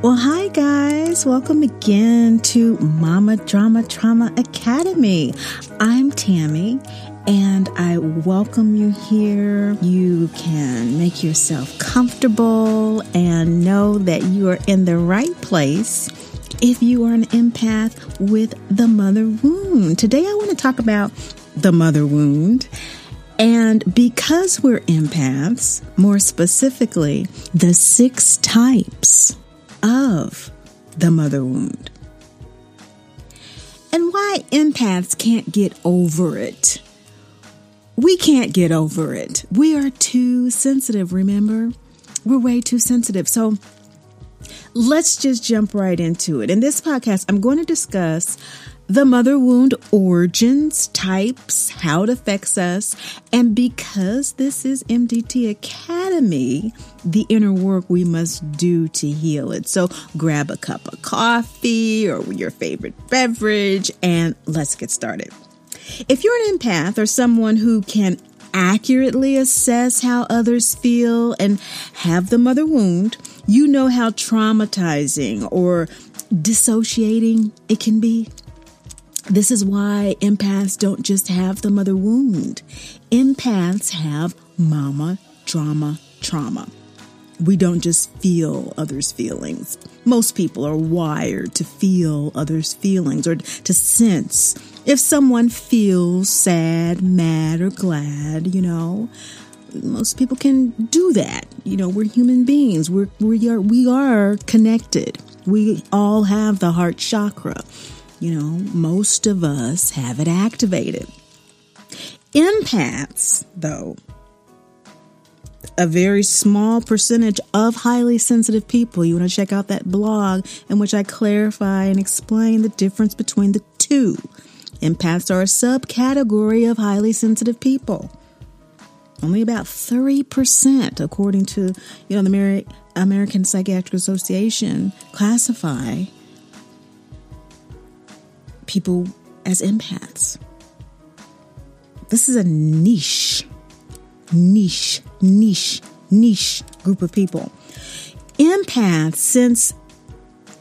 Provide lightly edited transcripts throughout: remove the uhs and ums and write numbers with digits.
Well, hi guys, welcome again to Mama Drama Trauma Academy. I'm Tammy and I welcome you here. You can make yourself comfortable and know that you are in the right place if you are an empath with the mother wound. Today I want to talk about the mother wound. And because we're empaths, more specifically, the 6 types of the mother wound and why empaths can't get over it. We can't get over it. We are too sensitive, remember? We're way too sensitive. So let's just jump right into it. In this podcast, I'm going to discuss the mother wound origins, types, how it affects us. And because this is MDT Academy, the inner work we must do to heal it. So grab a cup of coffee or your favorite beverage and let's get started. If you're an empath or someone who can accurately assess how others feel and have the mother wound, you know how traumatizing or dissociating it can be. This is why empaths don't just have the mother wound. Empaths have mama drama trauma. We don't just feel others' feelings. Most people are wired to feel others' feelings or to sense if someone feels sad, mad, or glad, you know. Most people can do that. You know, we're human beings. We are connected. We all have the heart chakra. You know, most of us have it activated. Empaths, though, a very small percentage of highly sensitive people. You want to check out that blog in which I clarify and explain the difference between the two. Empaths are a subcategory of highly sensitive people. Only about 30%, according to, you know, the American Psychiatric Association, classify people as empaths. This is a niche group of people. Empaths sense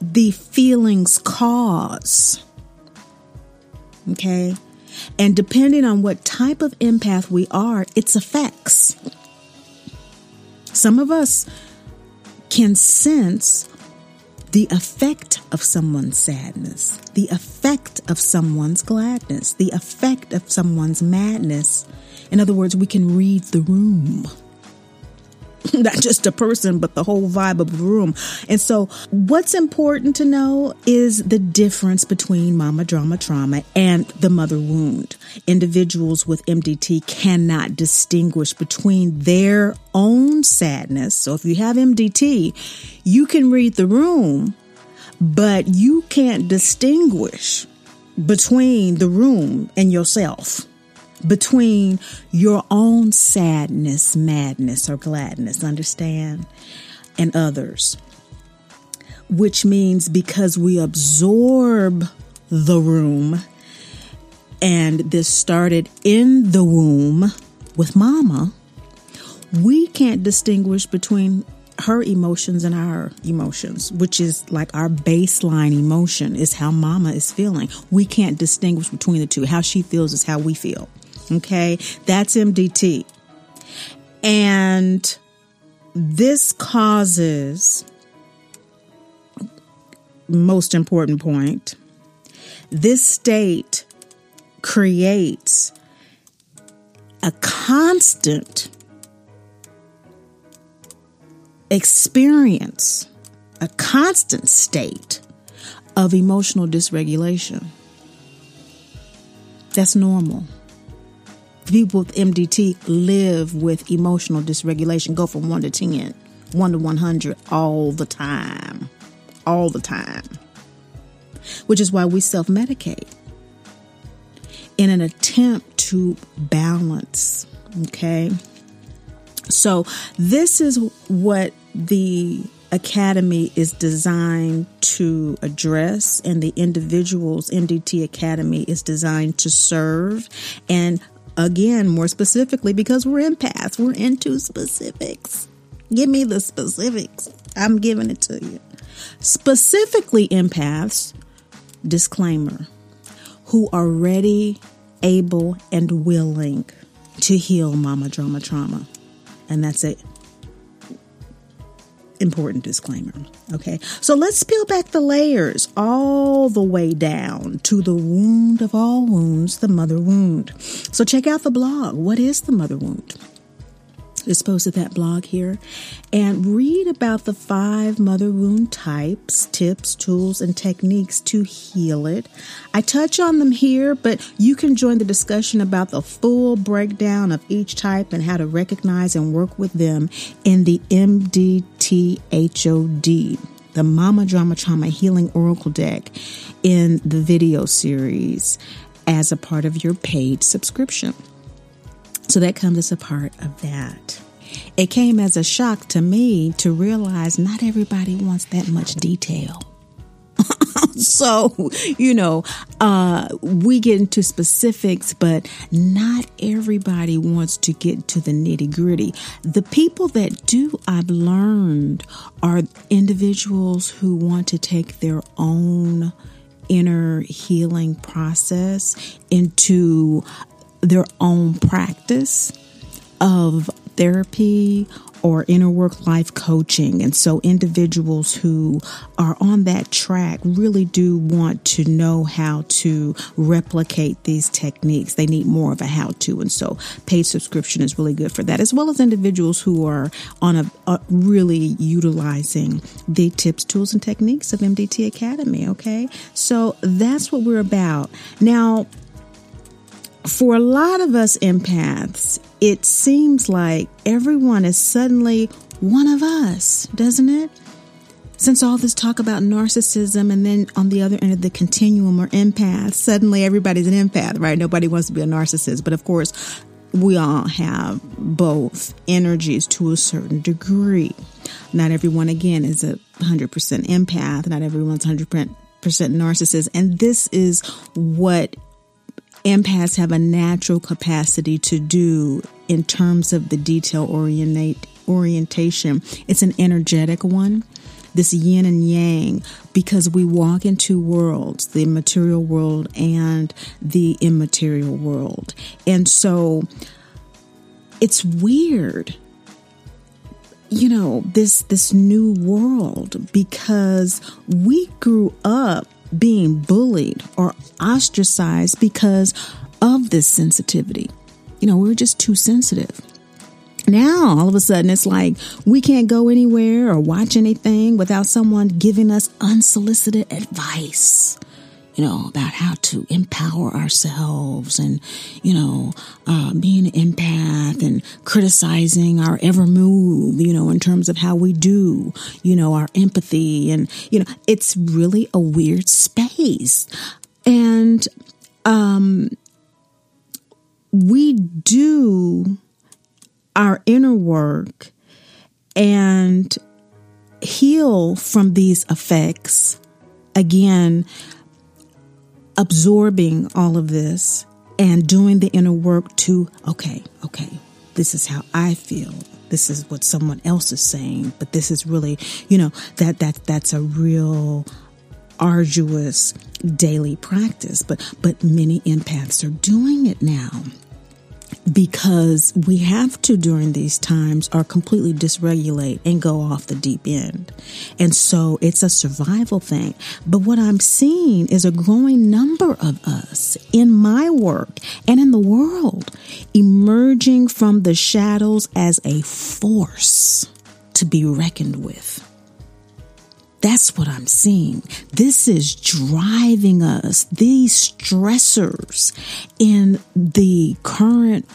the feelings cause. Okay? And depending on what type of empath we are, its effects. Some of us can sense the effect of someone's sadness, the effect of someone's gladness, the effect of someone's madness. In other words, we can read the room. Not just a person, but the whole vibe of the room. And so what's important to know is the difference between mama drama trauma and the mother wound. Individuals with MDT cannot distinguish between their own sadness. So if you have MDT, you can read the room, but you can't distinguish between the room and yourself. Between your own sadness, madness, or gladness, understand, and others. Which means because we absorb the room, and this started in the womb with mama, we can't distinguish between her emotions and our emotions, which is like our baseline emotion is how mama is feeling. We can't distinguish between the two. How she feels is how we feel. Okay, that's MDT. And this causes, most important point, this state creates a constant experience, a constant state of emotional dysregulation. That's normal. People with MDT live with emotional dysregulation. Go from 1 to 10, 1 to 100 all the time, which is why we self-medicate in an attempt to balance. Okay. So this is what the Academy is designed to address, and the individual's MDT Academy is designed to serve. And again, more specifically, because we're empaths, we're into specifics. Give me the specifics. I'm giving it to you. specifically empaths, disclaimer, who are ready, able, and willing to heal mama drama trauma. And that's an important disclaimer. Okay, so let's peel back the layers all the way down to the wound of all wounds, the mother wound. So check out the blog. What is the mother wound? It's posted, that blog here, and read about the 5 mother wound types, tips, tools, and techniques to heal it. I touch on them here, but you can join the discussion about the full breakdown of each type and how to recognize and work with them in the MDTHOD, the Mama Drama Trauma Healing Oracle Deck, in the video series as a part of your paid subscription. So that comes as a part of that. It came as a shock to me to realize not everybody wants that much detail. So, we get into specifics, but not everybody wants to get to the nitty gritty. The people that do, I've learned, are individuals who want to take their own inner healing process into their own practice of therapy or inner work life coaching. And so individuals who are on that track really do want to know how to replicate these techniques. They need more of a how-to. And so paid subscription is really good for that, as well as individuals who are on a really utilizing the tips, tools, and techniques of MDT Academy. Okay. So that's what we're about. Now, for a lot of us empaths, it seems like everyone is suddenly one of us, doesn't it? Since all this talk about narcissism, and then on the other end of the continuum are empaths, suddenly everybody's an empath, right? Nobody wants to be a narcissist. But of course, we all have both energies to a certain degree. Not everyone, again, is 100% empath. Not everyone's 100% narcissist. And this is what empaths have a natural capacity to do in terms of the detail orientation. It's an energetic one, this yin and yang, because we walk in two worlds, the material world and the immaterial world. And so it's weird, this new world, because we grew up being bullied or ostracized because of this sensitivity. We were just too sensitive. Now, all of a sudden, it's like we can't go anywhere or watch anything without someone giving us unsolicited advice, about how to empower ourselves and, being an empath and criticizing our every move, in terms of how we do, our empathy. And, it's really a weird space. And we do our inner work and heal from these effects, again, absorbing all of this and doing the inner work to, okay, this is how I feel. This is what someone else is saying, but this is really, that's a real arduous daily practice. But many empaths are doing it now, because we have to, during these times, are completely dysregulate and go off the deep end. And so it's a survival thing. But what I'm seeing is a growing number of us in my work and in the world emerging from the shadows as a force to be reckoned with. That's what I'm seeing. This is driving us, these stressors in the current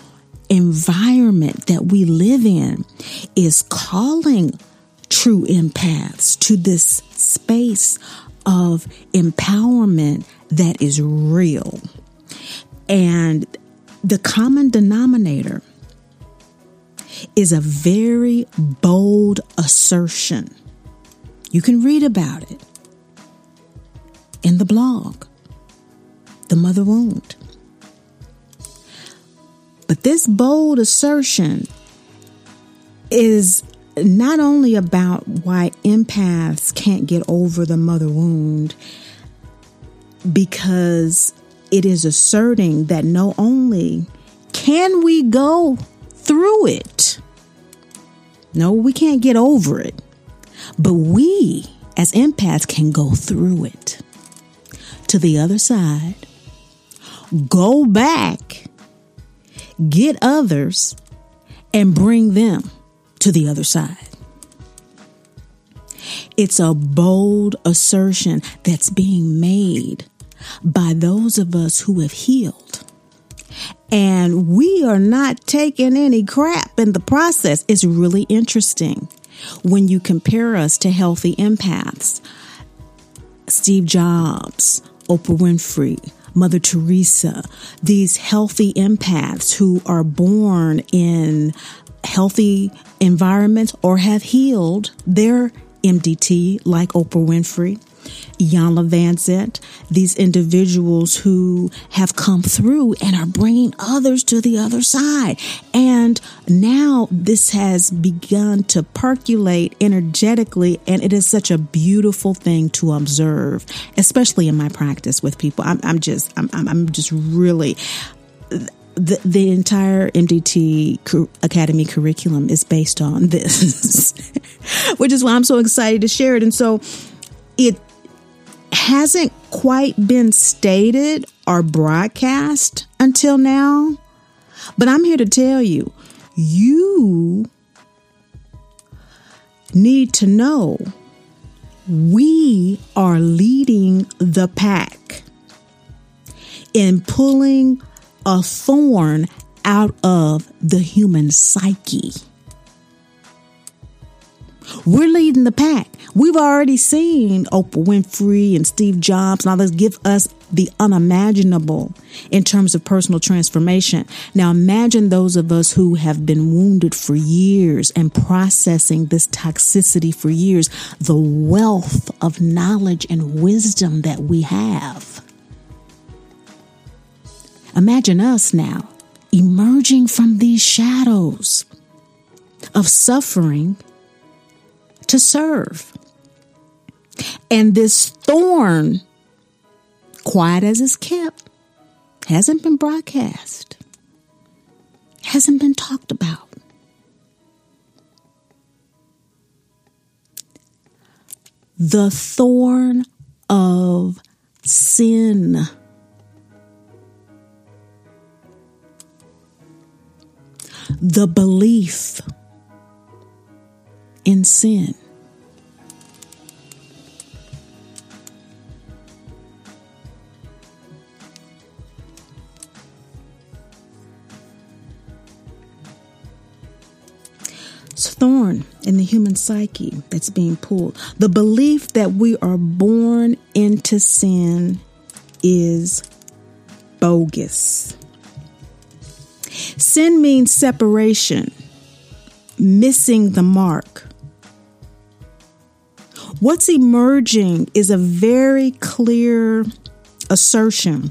environment that we live in is calling true empaths to this space of empowerment that is real. And the common denominator is a very bold assertion. You can read about it in the blog, The Mother Wound. But this bold assertion is not only about why empaths can't get over the mother wound, because it is asserting that not only can we go through it, no, we can't get over it, but we as empaths can go through it to the other side, go back, get others, and bring them to the other side. It's a bold assertion that's being made by those of us who have healed. And we are not taking any crap in the process. It's really interesting when you compare us to healthy empaths. Steve Jobs, Oprah Winfrey, Mother Teresa, these healthy empaths who are born in healthy environments or have healed their MDT, like Oprah Winfrey, Iyanla Vanzant, these individuals who have come through and are bringing others to the other side. And now this has begun to percolate energetically, and it is such a beautiful thing to observe, especially in my practice with people. I'm just really... The entire MDT Academy curriculum is based on this, which is why I'm so excited to share it. And so it hasn't quite been stated or broadcast until now, but I'm here to tell you, you need to know we are leading the pack in pulling a thorn out of the human psyche. We're leading the pack. We've already seen Oprah Winfrey and Steve Jobs and all this give us the unimaginable in terms of personal transformation. Now imagine those of us who have been wounded for years and processing this toxicity for years, the wealth of knowledge and wisdom that we have. Imagine us now emerging from these shadows of suffering to serve. And this thorn, quiet as it's kept, hasn't been broadcast, hasn't been talked about. The thorn of sin. The belief in sin. It's a thorn in the human psyche that's being pulled. The belief that we are born into sin is bogus. Sin means separation, missing the mark. What's emerging is a very clear assertion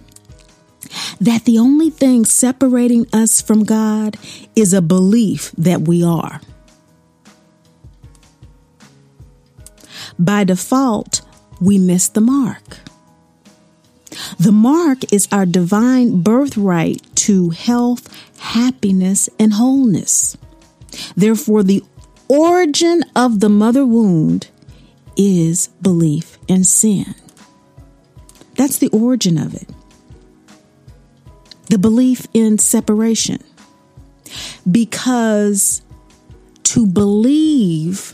that the only thing separating us from God is a belief that we are. By default, we miss the mark. The mark is our divine birthright to health, happiness, and wholeness. Therefore, the origin of the mother wound is belief in sin. That's the origin of it. The belief in separation. Because to believe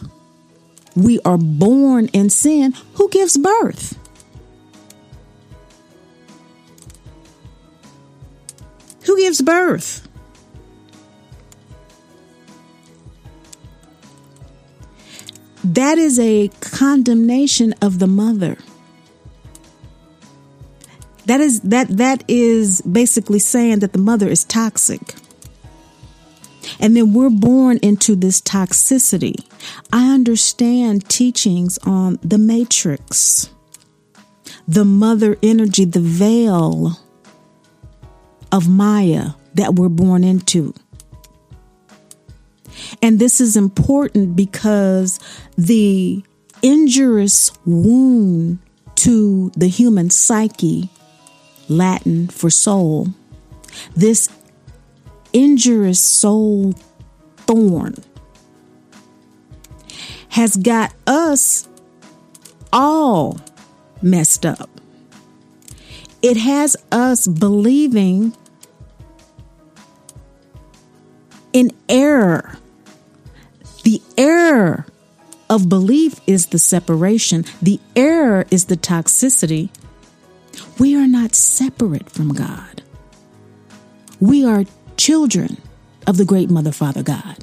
we are born in sin, who gives birth? Who gives birth? That is a condemnation of the mother. That is basically saying that the mother is toxic. And then we're born into this toxicity. I understand teachings on the matrix, the mother energy, the veil of Maya that we're born into. And this is important because the injurious wound to the human psyche, Latin for soul, this injurious soul thorn has got us all messed up. It has us believing in error. The error of belief is the separation. The error is the toxicity. We are not separate from God. We are children of the great Mother, Father, God.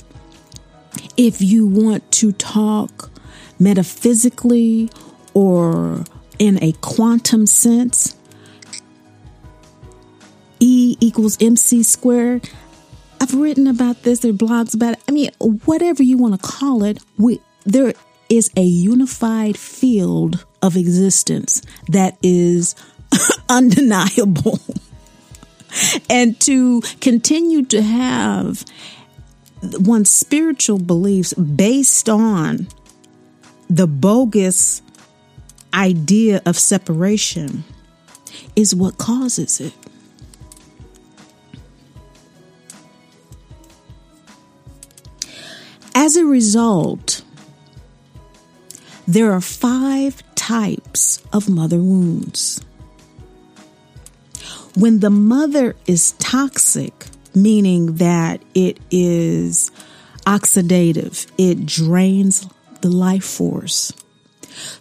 If you want to talk metaphysically or in a quantum sense, E=mc². I've written about this. There are blogs about it. I mean, whatever you want to call it, there is a unified field of existence that is undeniable. And to continue to have one's spiritual beliefs based on the bogus idea of separation is what causes it. As a result, there are 5 types of mother wounds. When the mother is toxic, meaning that it is oxidative, it drains the life force.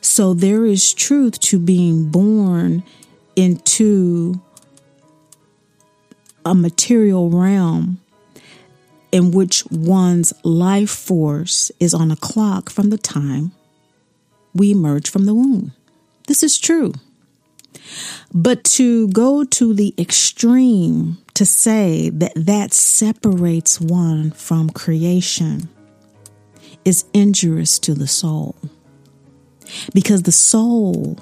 So there is truth to being born into a material realm in which one's life force is on a clock from the time we emerge from the womb. This is true. But to go to the extreme to say that separates one from creation is injurious to the soul, because the soul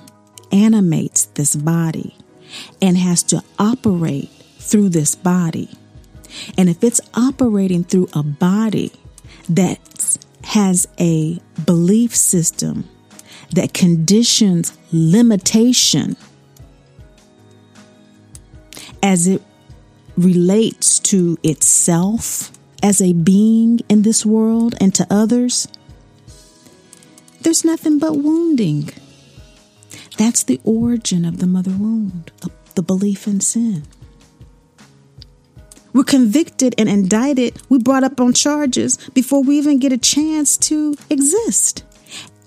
animates this body and has to operate through this body. And if it's operating through a body that has a belief system that conditions limitation as it relates to itself as a being in this world and to others, there's nothing but wounding. That's the origin of the mother wound, the belief in sin. We're convicted and indicted. We brought up on charges before we even get a chance to exist.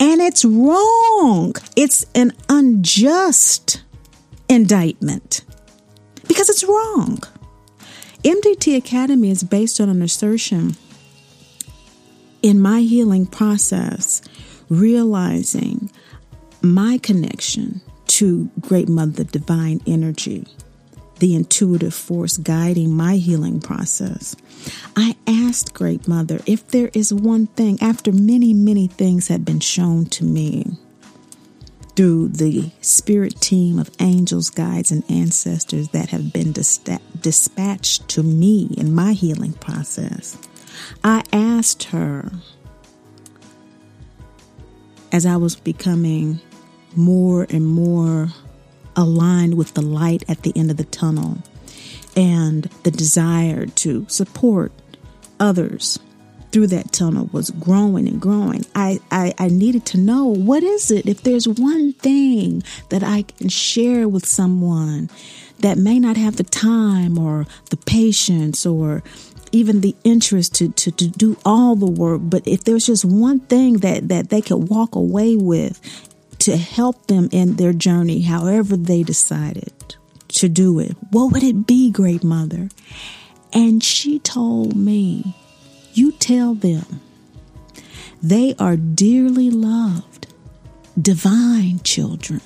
And it's wrong. It's an unjust indictment because it's wrong. MDT Academy is based on an assertion in my healing process, realizing my connection to Great Mother Divine Energy, the intuitive force guiding my healing process. I asked Great Mother if there is one thing, after many, many things had been shown to me through the spirit team of angels, guides, and ancestors that have been dispatched to me in my healing process. I asked her, as I was becoming more and more aligned with the light at the end of the tunnel and the desire to support others through that tunnel was growing and growing. I needed to know, what is it, if there's one thing that I can share with someone that may not have the time or the patience or even the interest to do all the work, but if there's just one thing that they could walk away with to help them in their journey, however they decided to do it, what would it be, Great Mother? And she told me, you tell them they are dearly loved, divine children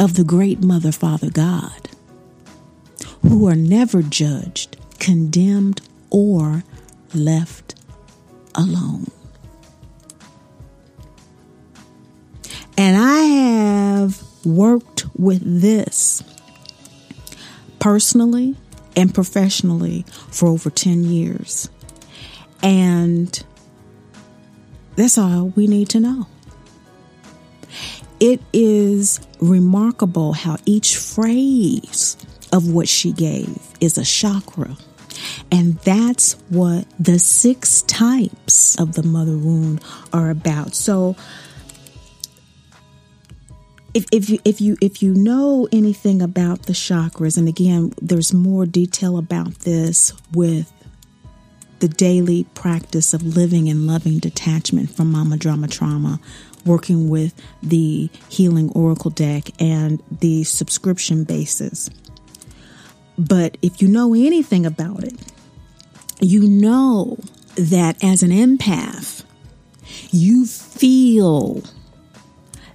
of the Great Mother, Father, God, who are never judged, condemned, or left alone. And I have worked with this personally and professionally for over 10 years. And that's all we need to know. It is remarkable how each phrase of what she gave is a chakra. And that's what the 6 types of the mother wound are about. So if you know anything about the chakras, and again, there's more detail about this with the daily practice of living and loving detachment from Mama Drama Trauma, working with the Healing Oracle Deck and the subscription basis. But if you know anything about it, you know that as an empath, you feel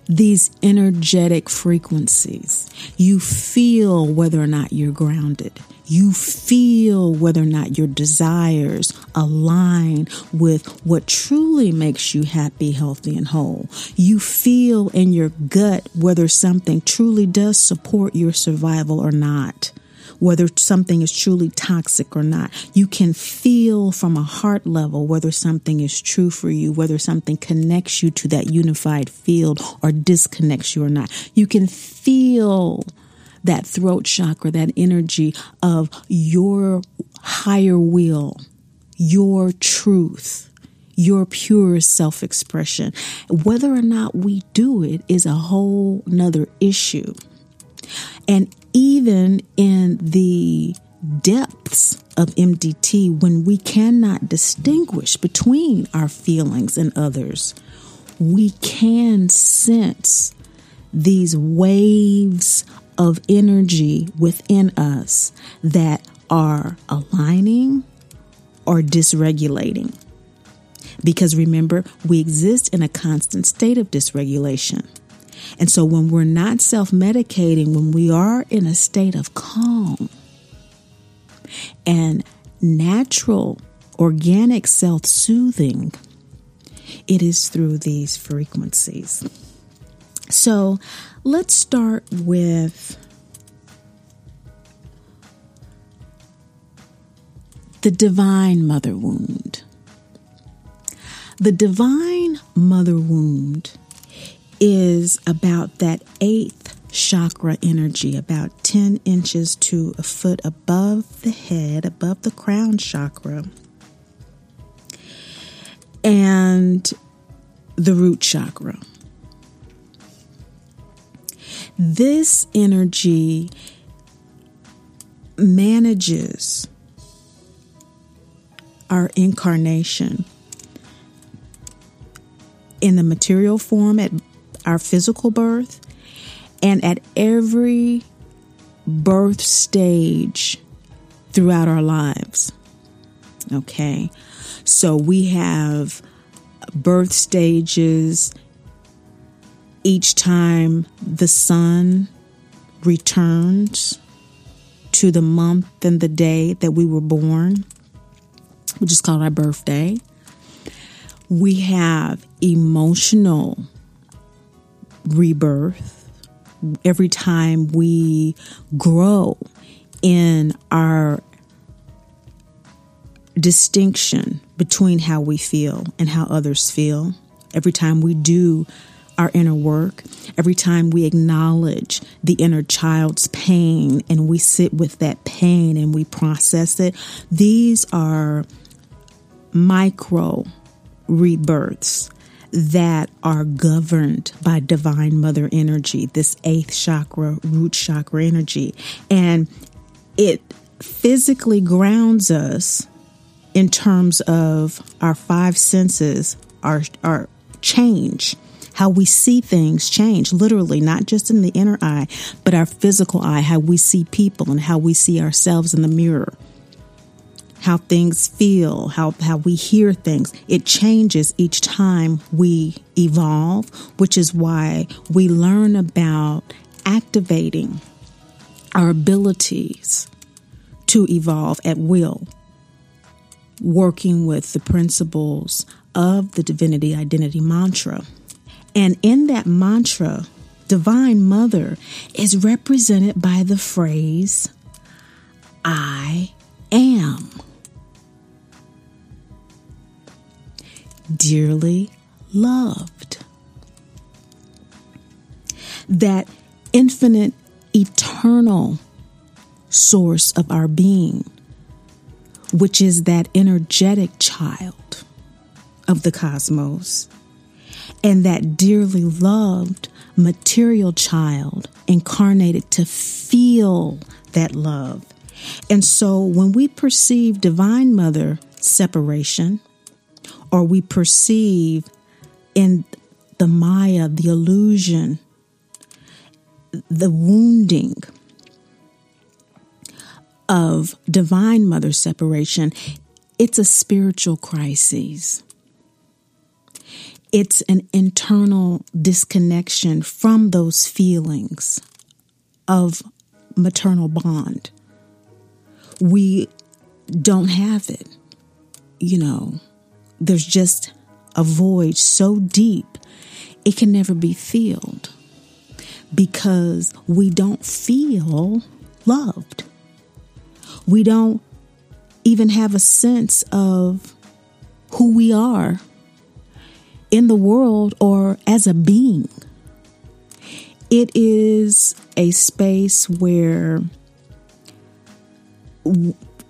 these energetic frequencies. You feel whether or not you're grounded. You feel whether or not your desires align with what truly makes you happy, healthy, and whole. You feel in your gut whether something truly does support your survival or not, whether something is truly toxic or not. You can feel from a heart level whether something is true for you, whether something connects you to that unified field or disconnects you or not. You can feel that throat chakra, that energy of your higher will, your truth, your pure self-expression. Whether or not we do it is a whole nother issue. And even in the depths of MDT, when we cannot distinguish between our feelings and others, we can sense these waves of energy within us that are aligning or dysregulating. Because remember, we exist in a constant state of dysregulation. And so when we're not self-medicating, when we are in a state of calm and natural, organic self-soothing, it is through these frequencies. So let's start with the divine mother wound. The divine mother wound is about that 8th chakra energy, about 10 inches to a foot above the head, above the crown chakra, and the root chakra. This energy manages our incarnation in the material form at our physical birth, and at every birth stage throughout our lives. Okay, so we have birth stages each time the sun returns to the month and the day that we were born, which is called our birthday. We have emotional rebirth every time we grow in our distinction between how we feel and how others feel, every time we do our inner work, every time we acknowledge the inner child's pain and we sit with that pain and we process it. These are micro rebirths that are governed by divine mother energy, this 8th chakra, root chakra energy. And it physically grounds us in terms of our 5 senses, our change, how we see things change, literally, not just in the inner eye, but our physical eye, how we see people and how we see ourselves in the mirror. How things feel, how we hear things. It changes each time we evolve, which is why we learn about activating our abilities to evolve at will, working with the principles of the Divinity Identity Mantra. And in that mantra, Divine Mother is represented by the phrase, I am. dearly loved. That infinite, eternal source of our being, which is that energetic child of the cosmos, and that dearly loved material child incarnated to feel that love. And so when we perceive Divine Mother separation, or we perceive in the Maya, the illusion, the wounding of Divine Mother separation, it's a spiritual crisis. It's an internal disconnection from those feelings of maternal bond. We don't have it. You know, there's just a void so deep, it can never be filled because we don't feel loved. We don't even have a sense of who we are in the world or as a being. It is a space where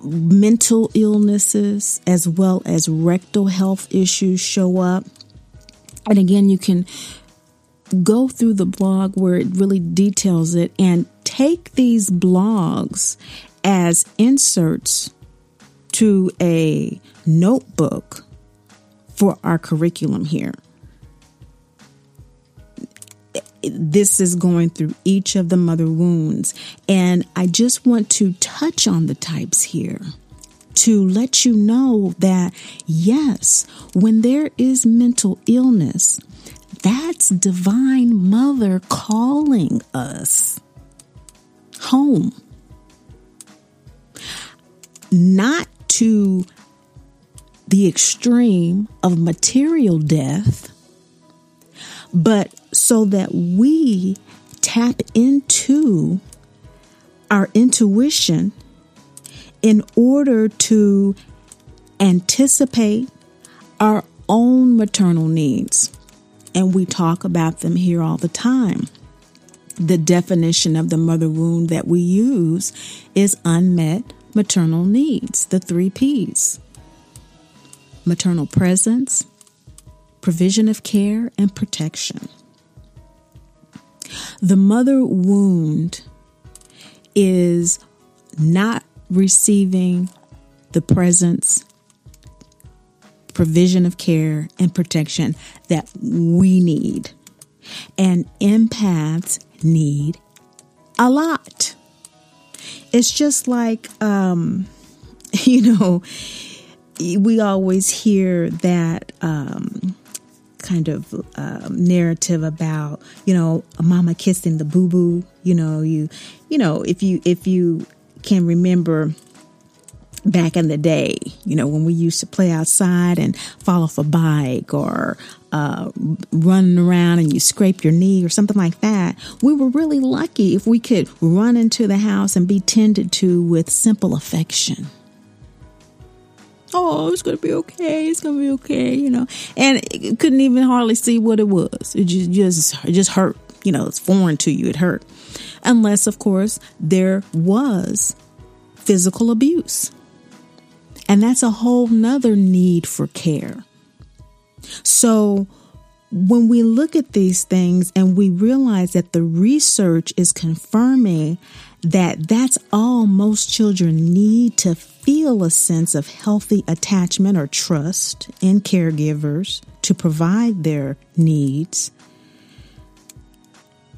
mental illnesses as well as rectal health issues show up. And again, you can go through the blog where it really details it and take these blogs as inserts to a notebook for our curriculum here. This is going through each of the mother wounds. And I just want to touch on the types here to let you know that, yes, when there is mental illness, that's Divine Mother calling us home. Not to the extreme of material death, but so that we tap into our intuition in order to anticipate our own maternal needs. And we talk about them here all the time. The definition of the mother wound that we use is unmet maternal needs, the 3 Ps. Maternal presence, provision of care, and protection. The mother wound is not receiving the presence, provision of care, and protection that we need. And empaths need a lot. It's just like, we always hear that narrative about, a mama kissing the boo-boo. If you can remember back in the day, when we used to play outside and fall off a bike or running around and you scrape your knee or something like that, we were really lucky if we could run into the house and be tended to with simple affection. Oh, it's going to be okay. It's going to be okay, And it couldn't even hardly see what it was. It just hurt. It's foreign to you. It hurt. Unless, of course, there was physical abuse. And that's a whole nother need for care. So when we look at these things and we realize that the research is confirming that that's all most children need to feel a sense of healthy attachment or trust in caregivers to provide their needs,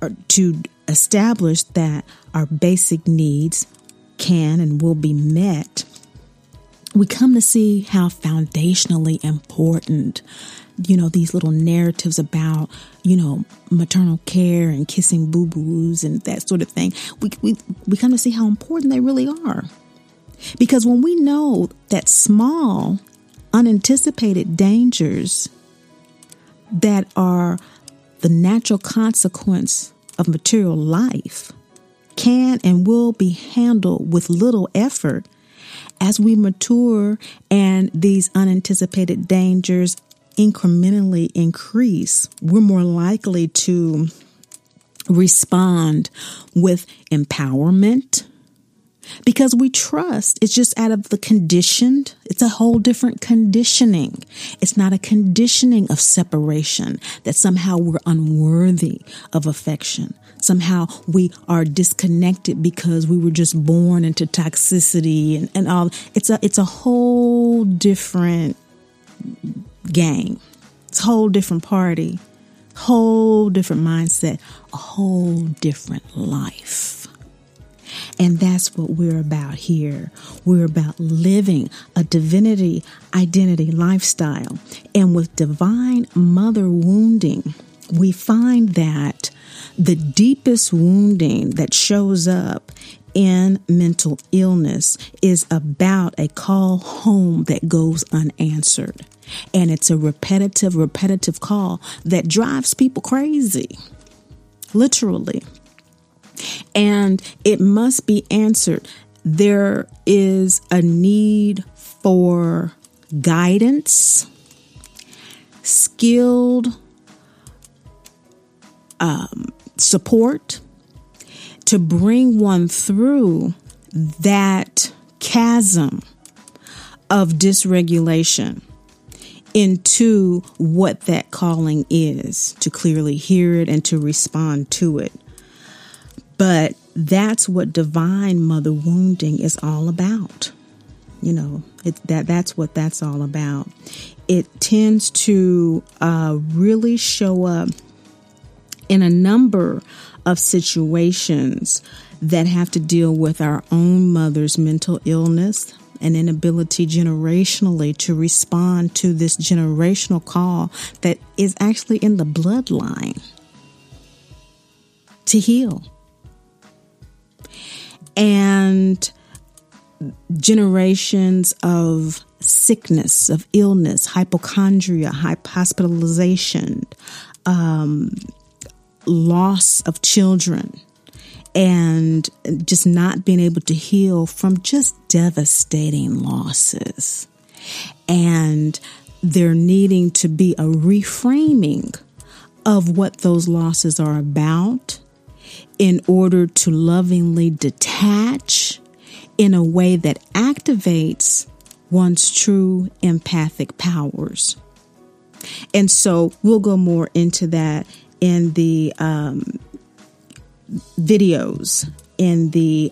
or to establish that our basic needs can and will be met, we come to see how foundationally important, these little narratives about, maternal care and kissing boo-boos and that sort of thing. We come to see how important they really are. Because when we know that small, unanticipated dangers that are the natural consequence of material life can and will be handled with little effort, as we mature and these unanticipated dangers incrementally increase, we're more likely to respond with empowerment because we trust. It's just out of the conditioned. It's a whole different conditioning. It's not a conditioning of separation, that somehow we're unworthy of affection. Somehow we are disconnected because we were just born into toxicity and all. It's a whole different game. It's a whole different party, whole different mindset, a whole different life. And that's what we're about here. We're about living a divinity identity lifestyle. And with divine mother wounding, we find that the deepest wounding that shows up in mental illness is about a call home that goes unanswered. And it's a repetitive call that drives people crazy, literally. And it must be answered. There is a need for guidance, skilled support to bring one through that chasm of dysregulation into what that calling is, to clearly hear it and to respond to it. But that's what divine mother wounding is all about. You know, that's what that's all about. It tends to really show up in a number of situations that have to deal with our own mother's mental illness, an inability generationally to respond to this generational call that is actually in the bloodline to heal. And generations of sickness, of illness, hypochondria, hospitalization, loss of children, and just not being able to heal from just devastating losses, and there needing to be a reframing of what those losses are about in order to lovingly detach in a way that activates one's true empathic powers. And so we'll go more into that in the videos, in the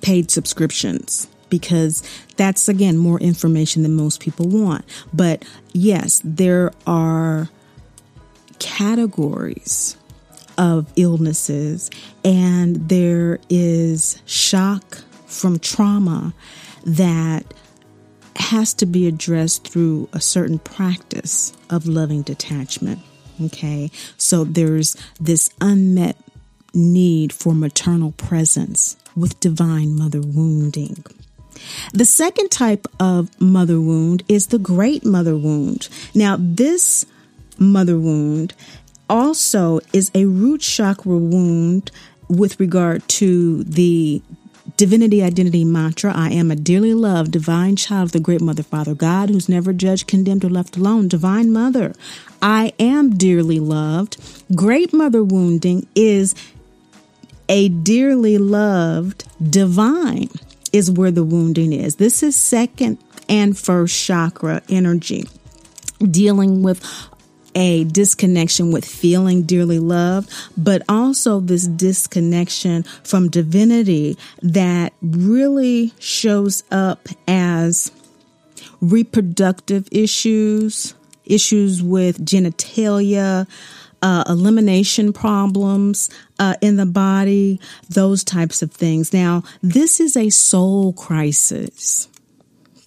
paid subscriptions, because that's, again, more information than most people want. But yes, there are categories of illnesses, and there is shock from trauma that has to be addressed through a certain practice of loving detachment. Okay, so there's this unmet need for maternal presence with divine mother wounding. The second type of mother wound is the great mother wound. Now, this mother wound also is a root chakra wound with regard to the Divinity Identity Mantra. I am a dearly loved divine child of the great mother, Father God, who's never judged, condemned, or left alone. Divine mother, I am dearly loved. Great mother wounding is a dearly loved divine, is where the wounding is. This is second and first chakra energy, dealing with a disconnection with feeling dearly loved, but also this disconnection from divinity that really shows up as reproductive issues, issues with genitalia, elimination problems in the body, those types of things. Now, this is a soul crisis.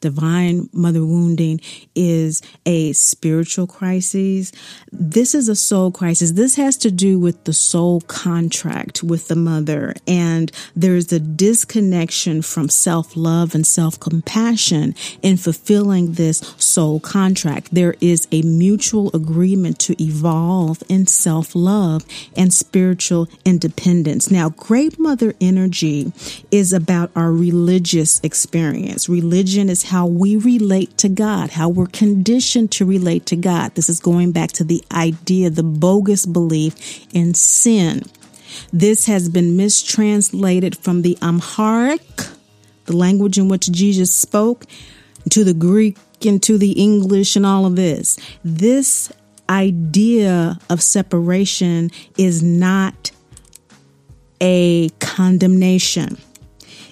Divine mother wounding is a spiritual crisis. This is a soul crisis. This has to do with the soul contract with the mother. And there's a disconnection from self-love and self-compassion in fulfilling this soul contract. There is a mutual agreement to evolve in self-love and spiritual independence. Now, great mother energy is about our religious experience. Religion is how we relate to God, how we're conditioned to relate to God. This is going back to the idea, the bogus belief in sin. This has been mistranslated from the Amharic, the language in which Jesus spoke, to the Greek and to the English and all of this. This idea of separation is not a condemnation.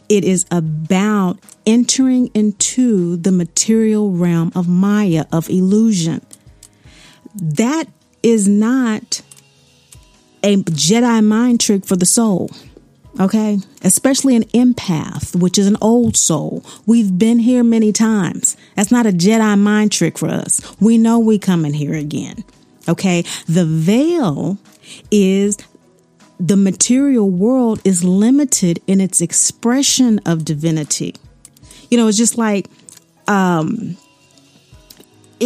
It is about entering into the material realm of Maya, of illusion. That is not a Jedi mind trick for the soul, okay? Especially an empath, which is an old soul. We've been here many times. That's not a Jedi mind trick for us. We know we coming here again, okay? The veil is the material world is limited in its expression of divinity. You know, it's just like,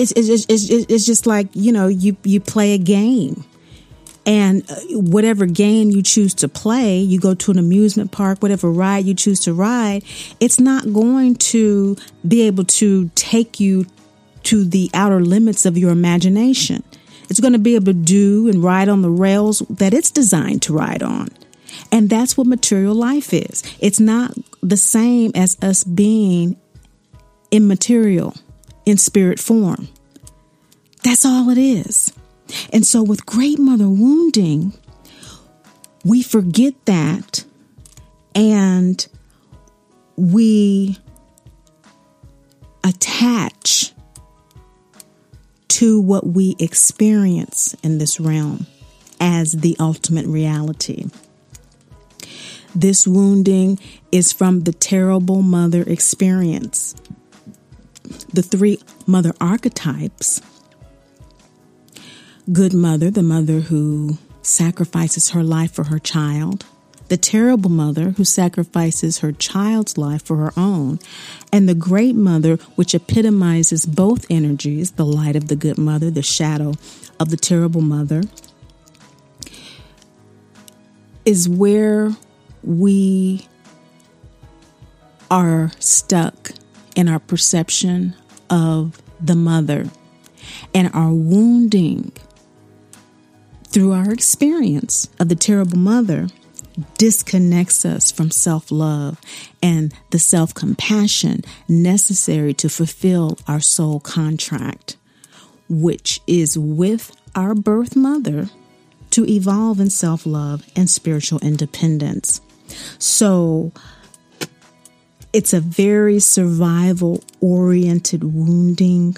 it's just like, you know, you play a game. And whatever game you choose to play, you go to an amusement park, whatever ride you choose to ride, it's not going to be able to take you to the outer limits of your imagination. It's going to be able to do and ride on the rails that it's designed to ride on. And that's what material life is. It's not the same as us being immaterial in spirit form. That's all it is. And so with great mother wounding, we forget that and we attach to what we experience in this realm as the ultimate reality. This wounding is from the terrible mother experience. The three mother archetypes: good mother, the mother who sacrifices her life for her child; the terrible mother who sacrifices her child's life for her own; and the great mother, which epitomizes both energies, the light of the good mother, the shadow of the terrible mother, is where we are stuck in our perception of the mother, and our wounding through our experience of the terrible mother disconnects us from self-love and the self-compassion necessary to fulfill our soul contract, which is with our birth mother to evolve in self-love and spiritual independence. So it's a very survival-oriented wounding.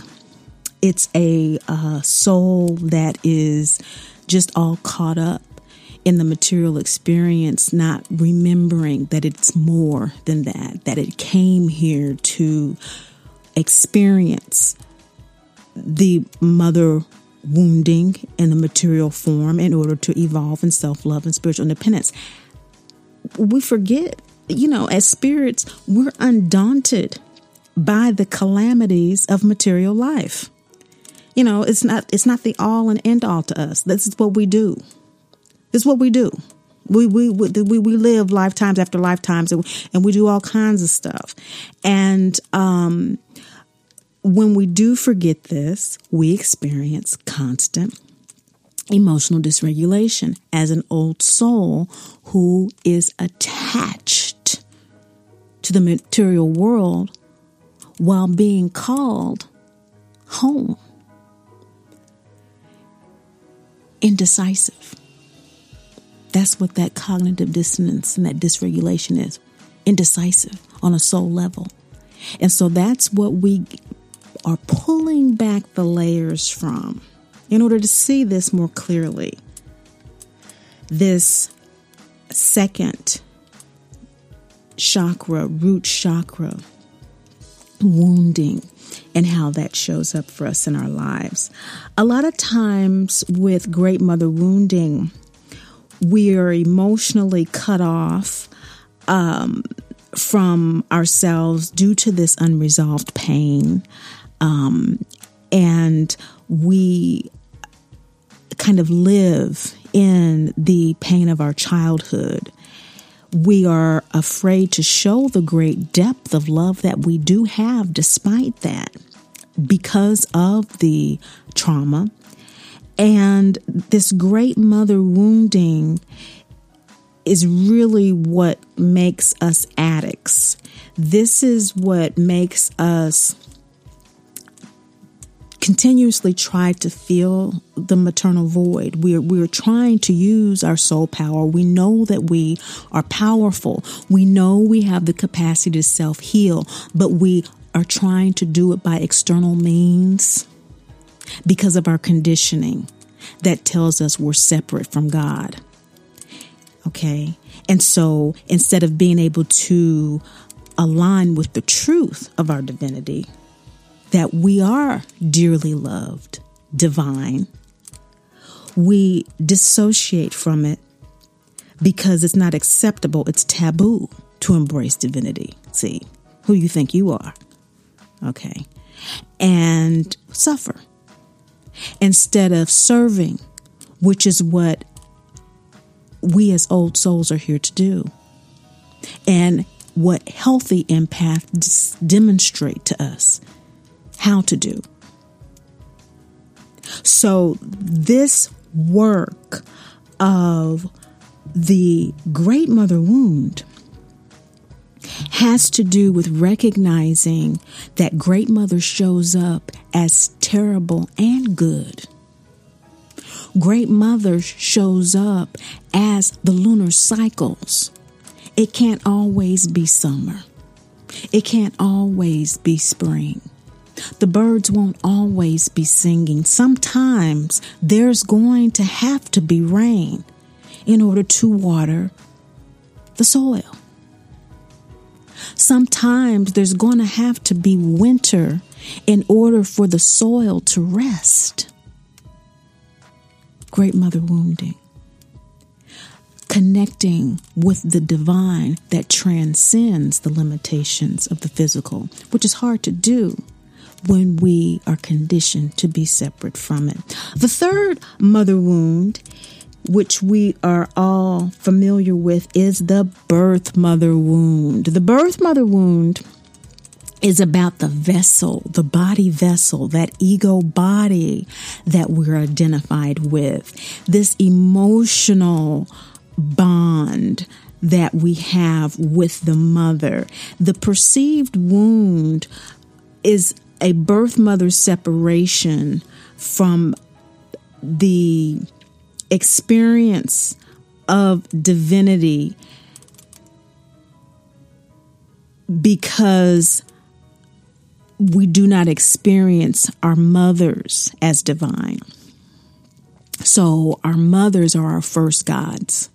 It's a soul that is just all caught up in the material experience, not remembering that it's more than that it came here to experience the mother wounding in the material form in order to evolve in self-love and spiritual independence. We forget, you know, as spirits, we're undaunted by the calamities of material life. You know, it's not the all and end all to us. This is what we do. This is what we do. We live lifetimes after lifetimes, and we do all kinds of stuff. And when we do forget this, we experience constant emotional dysregulation as an old soul who is attached to the material world while being called home. Indecisive. That's what that cognitive dissonance and that dysregulation is. Indecisive on a soul level. And so that's what we are pulling back the layers from in order to see this more clearly. This second chakra, root chakra, wounding, and how that shows up for us in our lives. A lot of times with great mother wounding, we are emotionally cut off from ourselves due to this unresolved pain. And we kind of live in the pain of our childhood. We are afraid to show the great depth of love that we do have despite that because of the trauma. And this great mother wounding is really what makes us addicts. This is what makes us continuously try to fill the maternal void. We're trying to use our soul power. We know that we are powerful. We know we have the capacity to self-heal, but we are trying to do it by external means because of our conditioning that tells us we're separate from God. Okay? And so instead of being able to align with the truth of our divinity, that we are dearly loved, divine, we dissociate from it because it's not acceptable, it's taboo to embrace divinity. See, who you think you are, okay, and suffer instead of serving, which is what we as old souls are here to do, and what healthy empaths demonstrate to us how to do. So this work of the great mother wound has to do with recognizing that great mother shows up as terrible and good. Great mother shows up as the lunar cycles. It can't always be summer. It can't always be spring. The birds won't always be singing. Sometimes there's going to have to be rain in order to water the soil. Sometimes there's going to have to be winter in order for the soil to rest. Great mother wounding. Connecting with the divine that transcends the limitations of the physical, which is hard to do when we are conditioned to be separate from it. The third mother wound, which we are all familiar with, is the birth mother wound. The birth mother wound is about the vessel, the body vessel, that ego body that we're identified with. This emotional bond that we have with the mother. The perceived wound is a birth mother separation from the experience of divinity because we do not experience our mothers as divine. So our mothers are our first gods,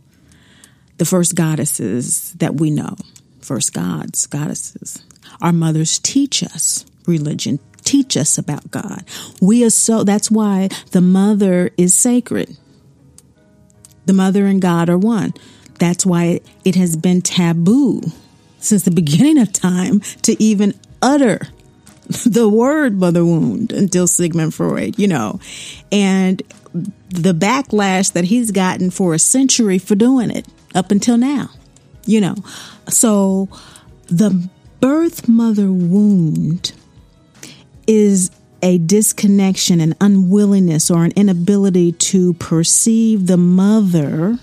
the first goddesses that we know, first gods, goddesses. Our mothers teach us religion, teach us about God. That's why the mother is sacred. The mother and God are one. That's why it has been taboo since the beginning of time to even utter the word mother wound until Sigmund Freud, and the backlash that he's gotten for a century for doing it up until now, So the birth mother wound is a disconnection, an unwillingness, or an inability to perceive the mother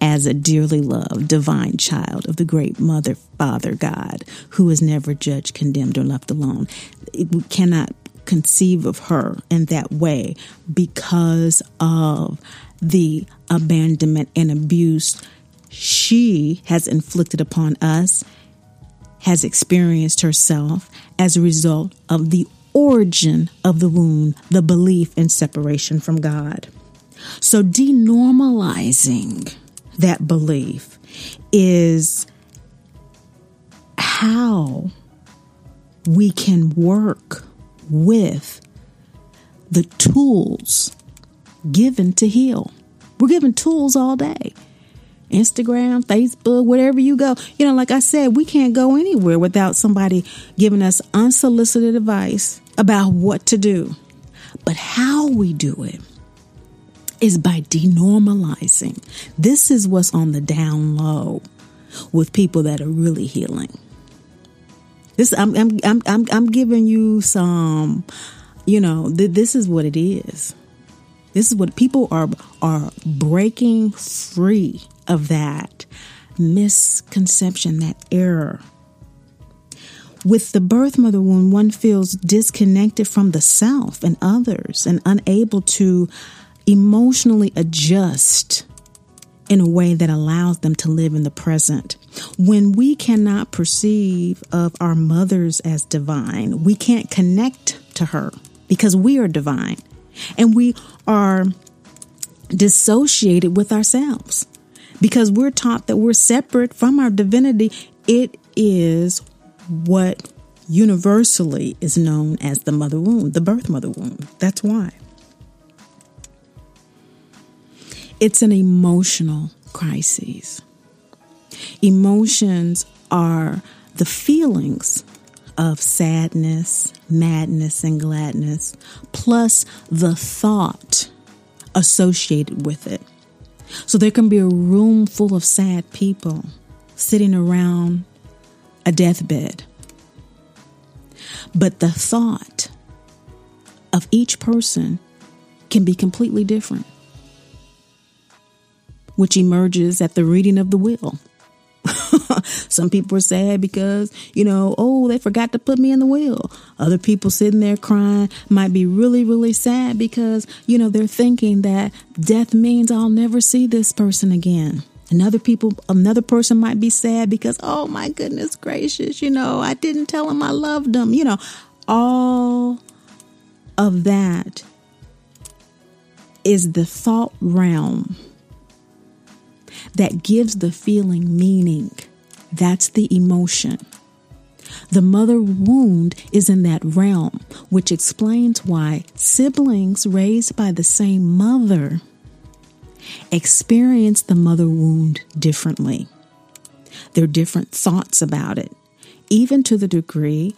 as a dearly loved, divine child of the great mother, father, God, who is never judged, condemned, or left alone. We cannot conceive of her in that way because of the abandonment and abuse she has inflicted upon us, has experienced herself as a result of the origin of the wound, the belief in separation from God. So denormalizing that belief is how we can work with the tools given to heal. We're given tools all day. Instagram, Facebook, wherever you go. Like I said, we can't go anywhere without somebody giving us unsolicited advice about what to do. But how we do it is by denormalizing. This is what's on the down low. with people that are really healing. This I'm giving you some, you know, this is what it is. This is what people are breaking free of that misconception, that error. With the birth mother wound, one feels disconnected from the self and others and unable to emotionally adjust in a way that allows them to live in the present. When we cannot perceive of our mothers as divine, we can't connect to her because we are divine and we are dissociated with ourselves because we're taught that we're separate from our divinity. It is what universally is known as the mother womb, the birth mother womb. That's why. It's an emotional crisis. Emotions are the feelings of sadness, madness, and gladness, plus the thought associated with it. So there can be a room full of sad people sitting around a deathbed. But the thought of each person can be completely different, which emerges at the reading of the will. Some people are sad because, you know, oh, they forgot to put me in the will. Other people sitting there crying might be really, really sad because, you know, they're thinking that death means I'll never see this person again. And another person might be sad because, oh, my goodness gracious, you know, I didn't tell him I loved him. You know, all of that is the thought realm that gives the feeling meaning. That's the emotion. The mother wound is in that realm, which explains why siblings raised by the same mother experience the mother wound differently. There are different thoughts about it, even to the degree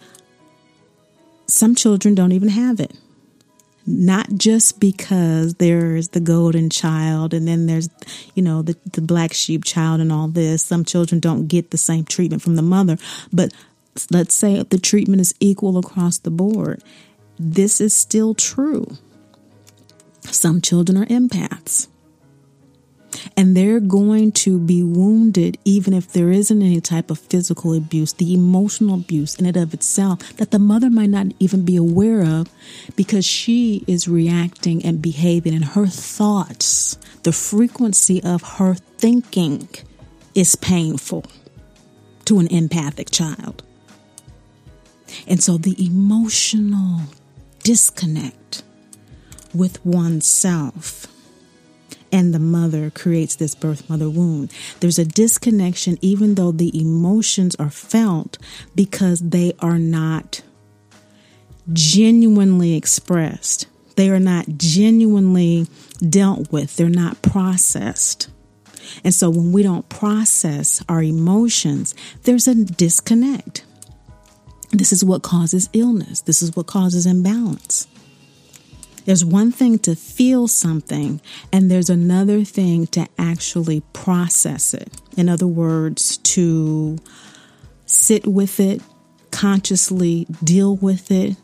some children don't even have it. Not just because there's the golden child and then there's, you know, the black sheep child and all this. Some children don't get the same treatment from the mother. But let's say the treatment is equal across the board. This is still true. Some children are empaths. And they're going to be wounded even if there isn't any type of physical abuse, the emotional abuse in and of itself that the mother might not even be aware of because she is reacting and behaving and her thoughts, the frequency of her thinking is painful to an empathic child. And so the emotional disconnect with oneself and the mother creates this birth mother wound. There's a disconnection even though the emotions are felt because they are not genuinely expressed. They are not genuinely dealt with. They're not processed. And so when we don't process our emotions, there's a disconnect. This is what causes illness. This is what causes imbalance. There's one thing to feel something, and there's another thing to actually process it. In other words, to sit with it, consciously deal with it,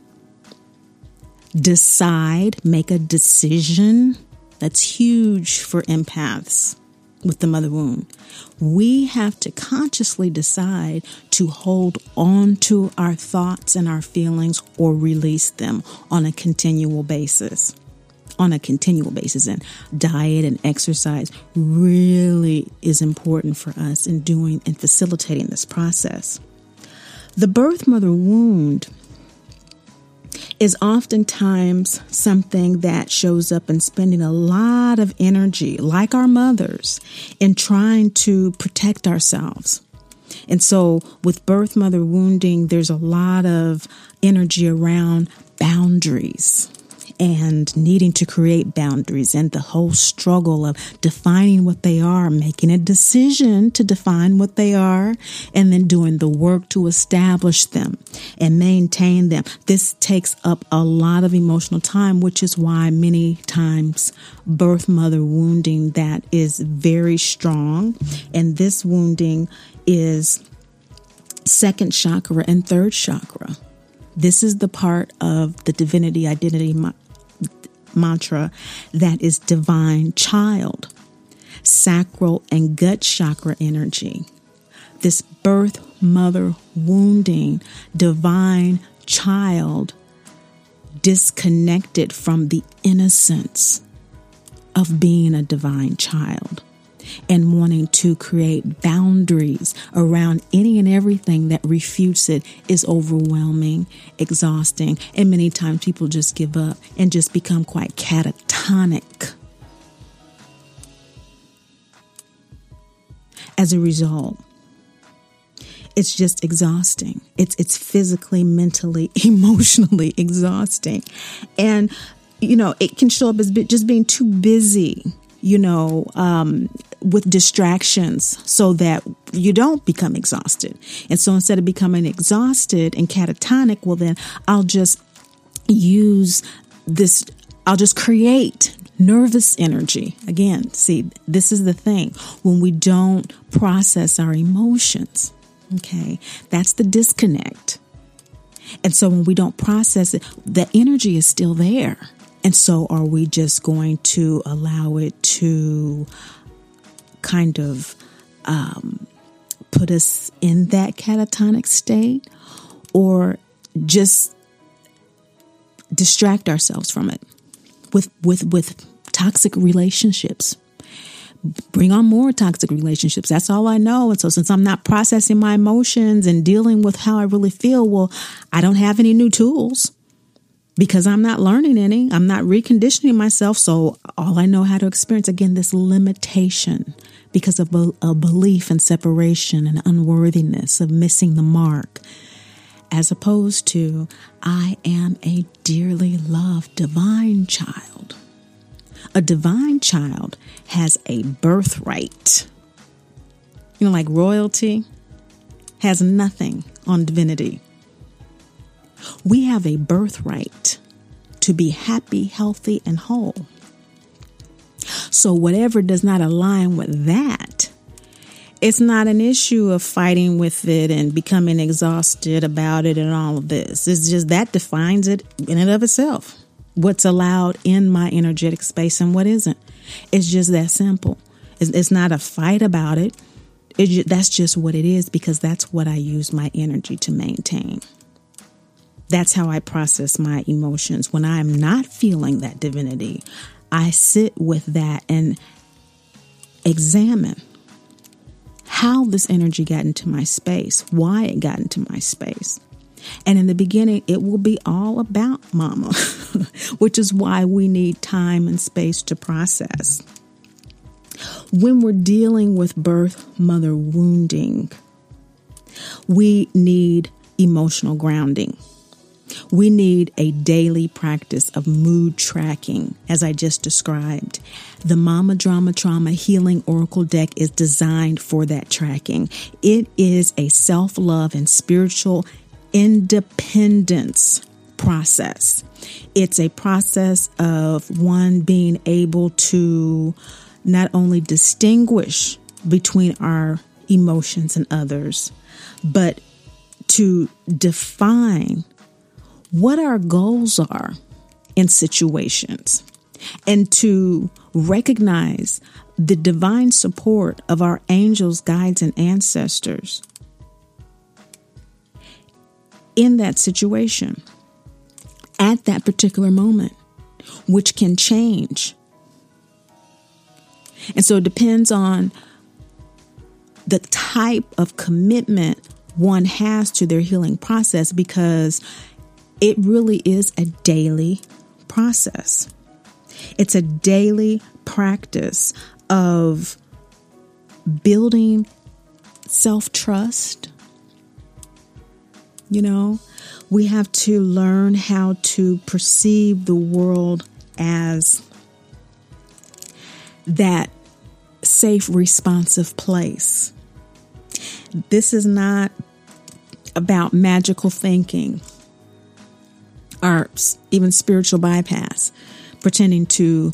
decide, make a decision. That's huge for empaths with the mother wound. We have to consciously decide to hold on to our thoughts and our feelings or release them on a continual basis. And diet and exercise really is important for us in doing and facilitating this process. The birth mother wound is oftentimes something that shows up in spending a lot of energy, like our mothers, in trying to protect ourselves. And so with birth mother wounding, there's a lot of energy around boundaries and needing to create boundaries and the whole struggle of defining what they are, making a decision to define what they are, and then doing the work to establish them and maintain them. This takes up a lot of emotional time, which is why many times birth mother wounding that is very strong. And this wounding is second chakra and third chakra. This is the part of the Divinity Identity Mantra that is divine child, sacral and gut chakra energy. This birth, mother, wounding, divine child disconnected from the innocence of being a divine child and wanting to create boundaries around any and everything that refutes it is overwhelming, exhausting, and many times people just give up and just become quite catatonic. As a result, it's just exhausting. It's physically, mentally, emotionally exhausting. And, you know, it can show up as just being too busy, you know, with distractions so that you don't become exhausted. And so instead of becoming exhausted and catatonic, well, then I'll just use this, I'll just create nervous energy. Again, see, this is the thing when we don't process our emotions. Okay, that's the disconnect. And so when we don't process it, the energy is still there. And so are we just going to allow it to kind of put us in that catatonic state or just distract ourselves from it with toxic relationships? Bring on more toxic relationships. That's all I know. And so since I'm not processing my emotions and dealing with how I really feel, well, I don't have any new tools because I'm not learning any. I'm not reconditioning myself. So all I know how to experience, again, this limitation because of a belief in separation and unworthiness of missing the mark, as opposed to I am a dearly loved divine child. A divine child has a birthright, you know, like royalty has nothing on divinity. We have a birthright to be happy, healthy, and whole. So whatever does not align with that, it's not an issue of fighting with it and becoming exhausted about it and all of this. It's just that defines it in and of itself. What's allowed in my energetic space and what isn't. It's just that simple. It's not a fight about it. That's just what it is because that's what I use my energy to maintain. That's how I process my emotions. When I'm not feeling that divinity, I sit with that and examine how this energy got into my space, why it got into my space. And in the beginning, it will be all about mama, which is why we need time and space to process. When we're dealing with birth, mother wounding, we need emotional grounding. We need a daily practice of mood tracking, as I just described. The Mama Drama Trauma Healing Oracle Deck is designed for that tracking. It is a self-love and spiritual independence process. It's a process of one being able to not only distinguish between our emotions and others, but to define what our goals are in situations and to recognize the divine support of our angels, guides, and ancestors in that situation, at that particular moment, which can change. And so it depends on the type of commitment one has to their healing process because it really is a daily process. It's a daily practice of building self-trust. You know, we have to learn how to perceive the world as that safe, responsive place. This is not about magical thinking or even spiritual bypass, pretending to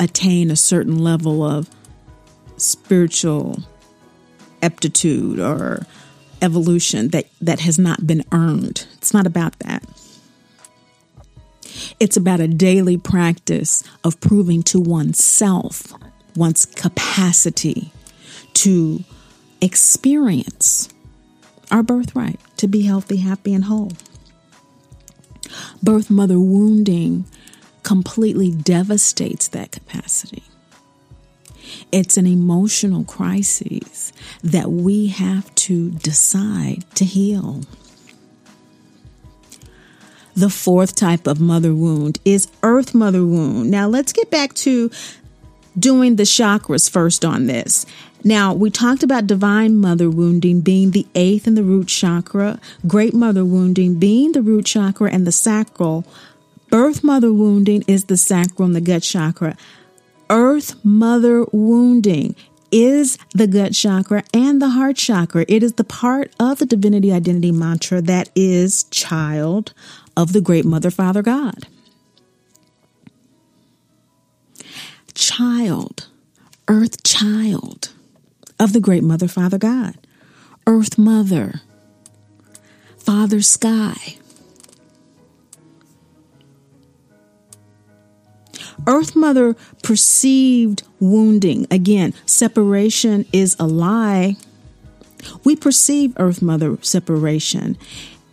attain a certain level of spiritual aptitude or evolution that has not been earned. It's not about that. It's about a daily practice of proving to oneself one's capacity to experience our birthright, to be healthy, happy, and whole. Birth mother wounding completely devastates that capacity. It's an emotional crisis that we have to decide to heal. The fourth type of mother wound is earth mother wound. Now, let's get back to doing the chakras first on this. Now, we talked about divine mother wounding being the eighth and the root chakra, great mother wounding being the root chakra and the sacral. Birth mother wounding is the sacral and the gut chakra. Earth mother wounding is the gut chakra and the heart chakra. It is the part of the divinity identity mantra that is child of the great mother, father, God. Child, earth child of the great mother, father, God. Earth mother, father, sky. Earth mother perceived wounding. Again, separation is a lie. We perceive earth mother separation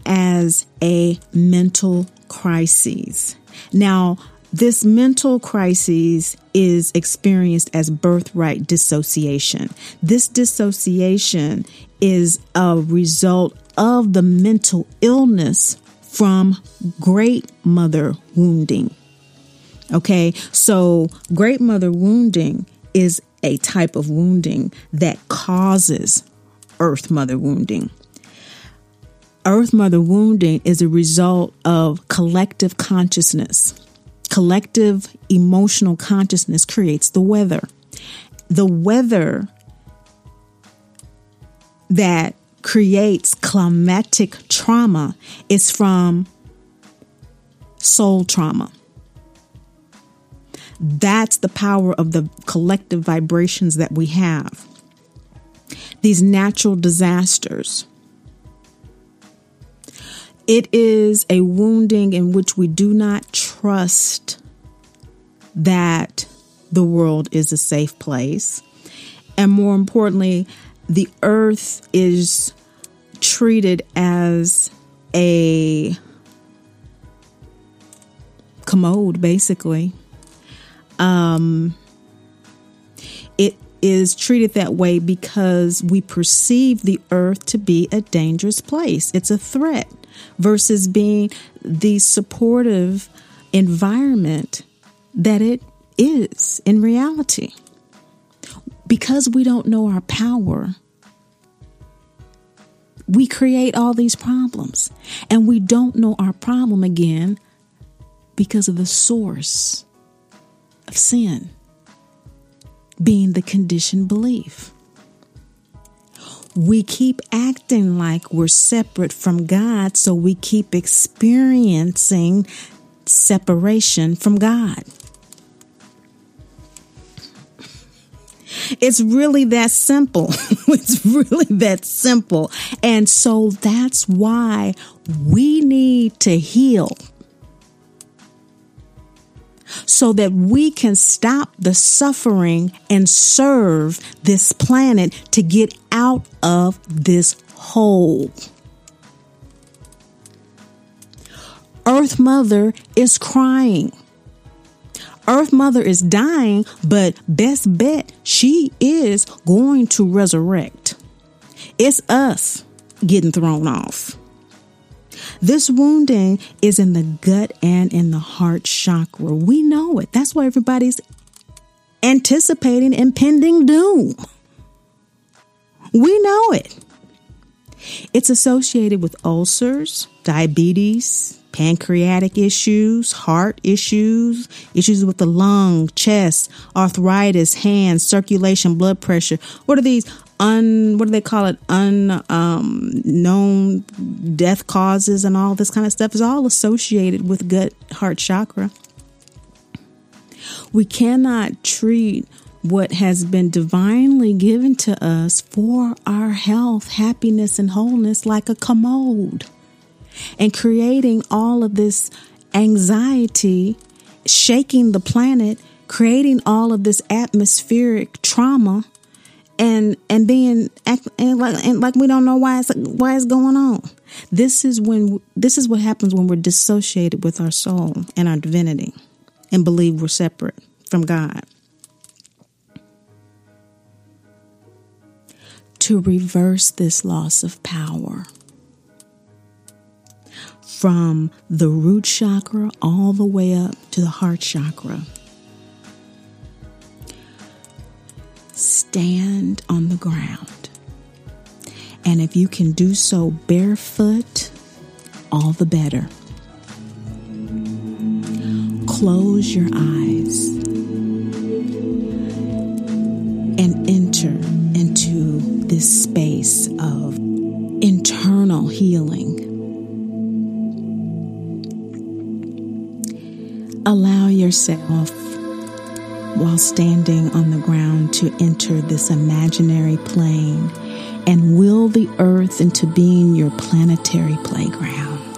as a mental crisis. Now, this mental crisis is experienced as birthright dissociation. This dissociation is a result of the mental illness from great mother wounding. Okay, so great mother wounding is a type of wounding that causes earth mother wounding. Earth mother wounding is a result of collective consciousness. Collective emotional consciousness creates the weather. The weather that creates climatic trauma is from soul trauma. That's the power of the collective vibrations that we have. These natural disasters. It is a wounding in which we do not trust that the world is a safe place. And more importantly, the earth is treated as a commode, basically. It is treated that way because we perceive the earth to be a dangerous place. It's a threat versus being the supportive environment that it is in reality. Because we don't know our power, we create all these problems, and we don't know our problem again because of the source of sin being the conditioned belief. We keep acting like we're separate from God, so we keep experiencing separation from God. It's really that simple. It's really that simple. And so that's why we need to heal, so that we can stop the suffering and serve this planet to get out of this hole. Earth Mother is crying. Earth Mother is dying, but best bet she is going to resurrect. It's us getting thrown off. This wounding is in the gut and in the heart chakra. We know it. That's why everybody's anticipating impending doom. We know it. It's associated with ulcers, diabetes, pancreatic issues, heart issues, issues with the lung, chest, arthritis, hands, circulation, blood pressure. What are these? Unknown death causes and all this kind of stuff is all associated with gut heart chakra. We cannot treat what has been divinely given to us for our health, happiness, and wholeness like a commode, and creating all of this anxiety, shaking the planet, creating all of this atmospheric trauma, and being and like we don't know why it's going on. This is what happens when we're dissociated with our soul and our divinity, and believe we're separate from God. To reverse this loss of power from the root chakra all the way up to the heart chakra. Stand on the ground. And if you can do so barefoot, all the better. Close your eyes and enter into this space of internal healing. Allow yourself, while standing on the ground, to enter this imaginary plane and will the earth into being your planetary playground.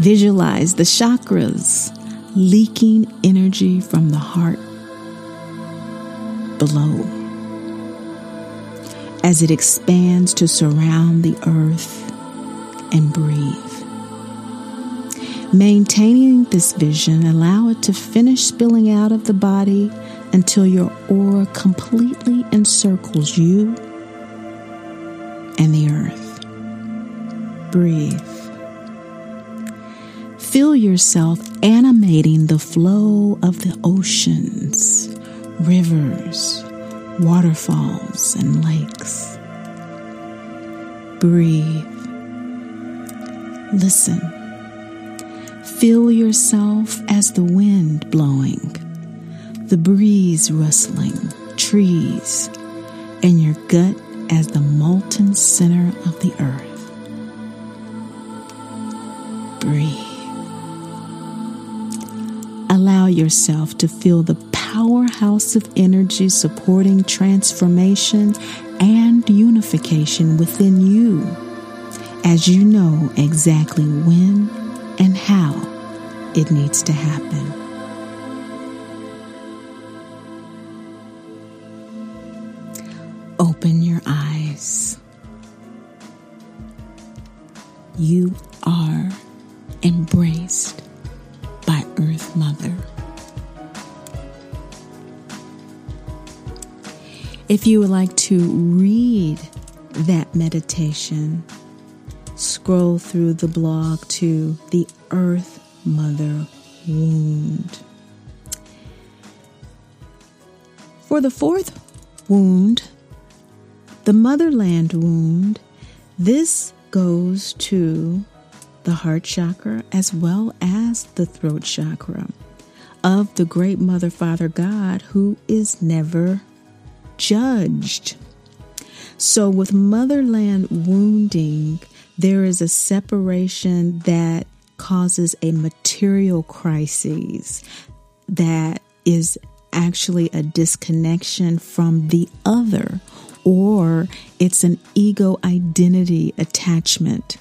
Visualize the chakras leaking energy from the heart below as it expands to surround the earth and breathe. Maintaining this vision, allow it to finish spilling out of the body until your aura completely encircles you and the earth. Breathe. Feel yourself animating the flow of the oceans, rivers, waterfalls, and lakes. Breathe. Listen. Feel yourself as the wind blowing, the breeze rustling, trees, and your gut as the molten center of the earth. Breathe. Allow yourself to feel the powerhouse of energy supporting transformation and unification within you, as you know exactly when and how it needs to happen. Open your eyes. You are embraced by Earth Mother. If you would like to read that meditation, scroll through the blog to the Earth Mother Wound. For the fourth wound, the Motherland Wound, this goes to the heart chakra as well as the throat chakra of the Great Mother, Father God, who is never judged. So with Motherland Wounding, there is a separation that causes a material crisis that is actually a disconnection from the other, or it's an ego identity attachment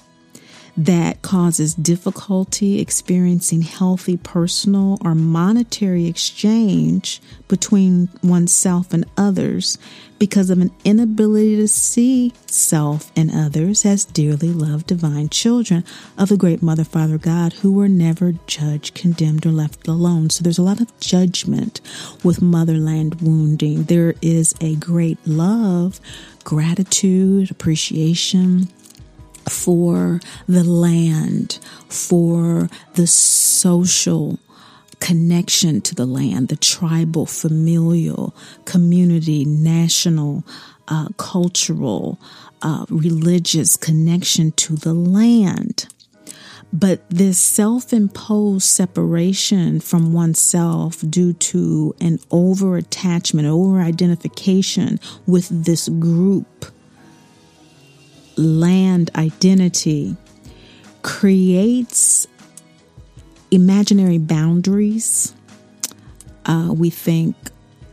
that causes difficulty experiencing healthy personal or monetary exchange between oneself and others because of an inability to see self and others as dearly loved divine children of the Great Mother, Father, God, who were never judged, condemned, or left alone. So there's a lot of judgment with Motherland Wounding. There is a great love, gratitude, appreciation for the land, for the social connection to the land, the tribal, familial, community, national, cultural, religious connection to the land. But this self-imposed separation from oneself due to an over-attachment, over-identification with this group land identity creates imaginary boundaries. We think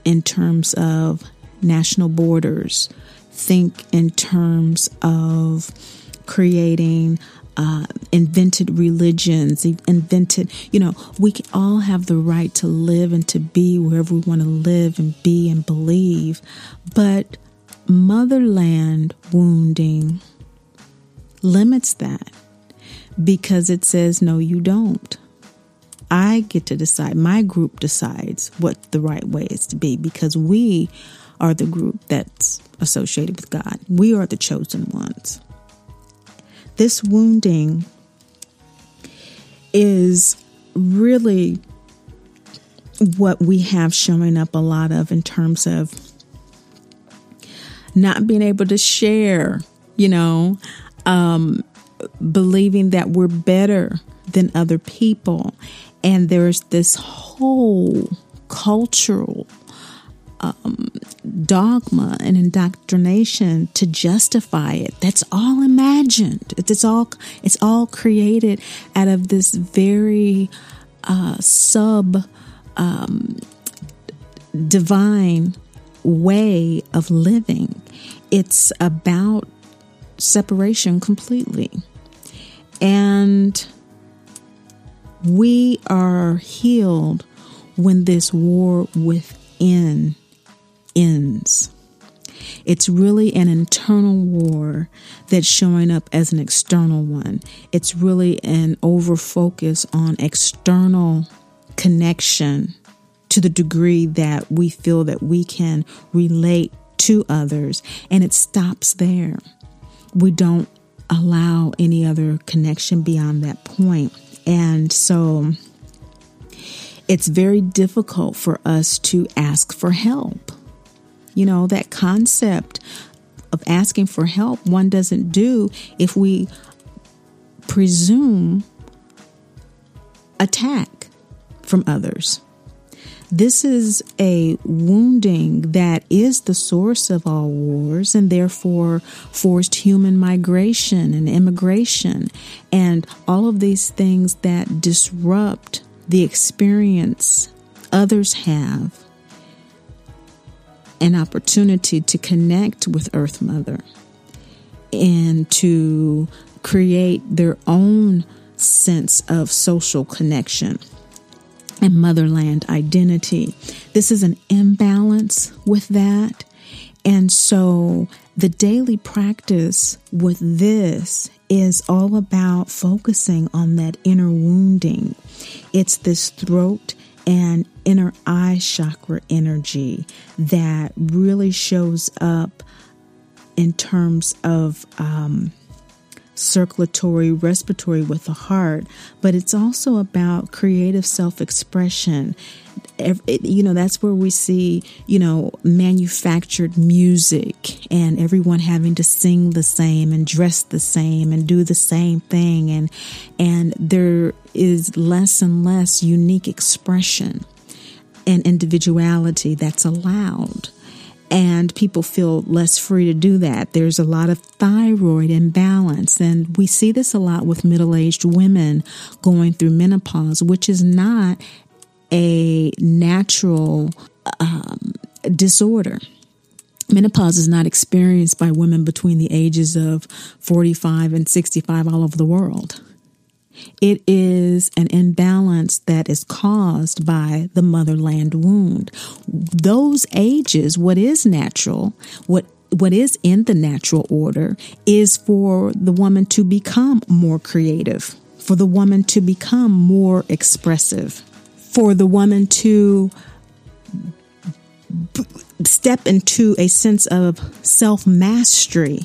in terms of national borders. Think in terms of creating invented religions, invented, you know, we all have the right to live and to be wherever we want to live and be and believe. But motherland wounding limits that because it says, no, you don't. I get to decide. My group decides what the right way is to be because we are the group that's associated with God. We are the chosen ones. This wounding is really what we have showing up a lot of in terms of not being able to share, you know, believing that we're better than other people. And there's this whole cultural dogma and indoctrination to justify it. That's all imagined. It's all created out of this very divine way of living. It's about separation completely, and we are healed when this war within ends. It's really an internal war that's showing up as an external one. It's really an over focus on external connection to the degree that we feel that we can relate to others, and it stops there. We don't allow any other connection beyond that point. And so it's very difficult for us to ask for help. You know, that concept of asking for help, one doesn't do if we presume attack from others. This is a wounding that is the source of all wars and therefore forced human migration and immigration and all of these things that disrupt the experience others have. An opportunity to connect with Earth Mother and to create their own sense of social connection and motherland identity. This is an imbalance with that. And so the daily practice with this is all about focusing on that inner wounding. It's this throat and inner eye chakra energy that really shows up in terms of circulatory, respiratory with the heart, but it's also about creative self-expression. You know, that's where we see, you know, manufactured music and everyone having to sing the same and dress the same and do the same thing. And there is less and less unique expression and individuality that's allowed. And people feel less free to do that. There's a lot of thyroid imbalance. And we see this a lot with middle-aged women going through menopause, which is not a natural disorder. Menopause is not experienced by women between the ages of 45 and 65 all over the world. It is an imbalance that is caused by the motherland wound. Those ages, what is natural, what is in the natural order is for the woman to become more creative, for the woman to become more expressive, for the woman to step into a sense of self-mastery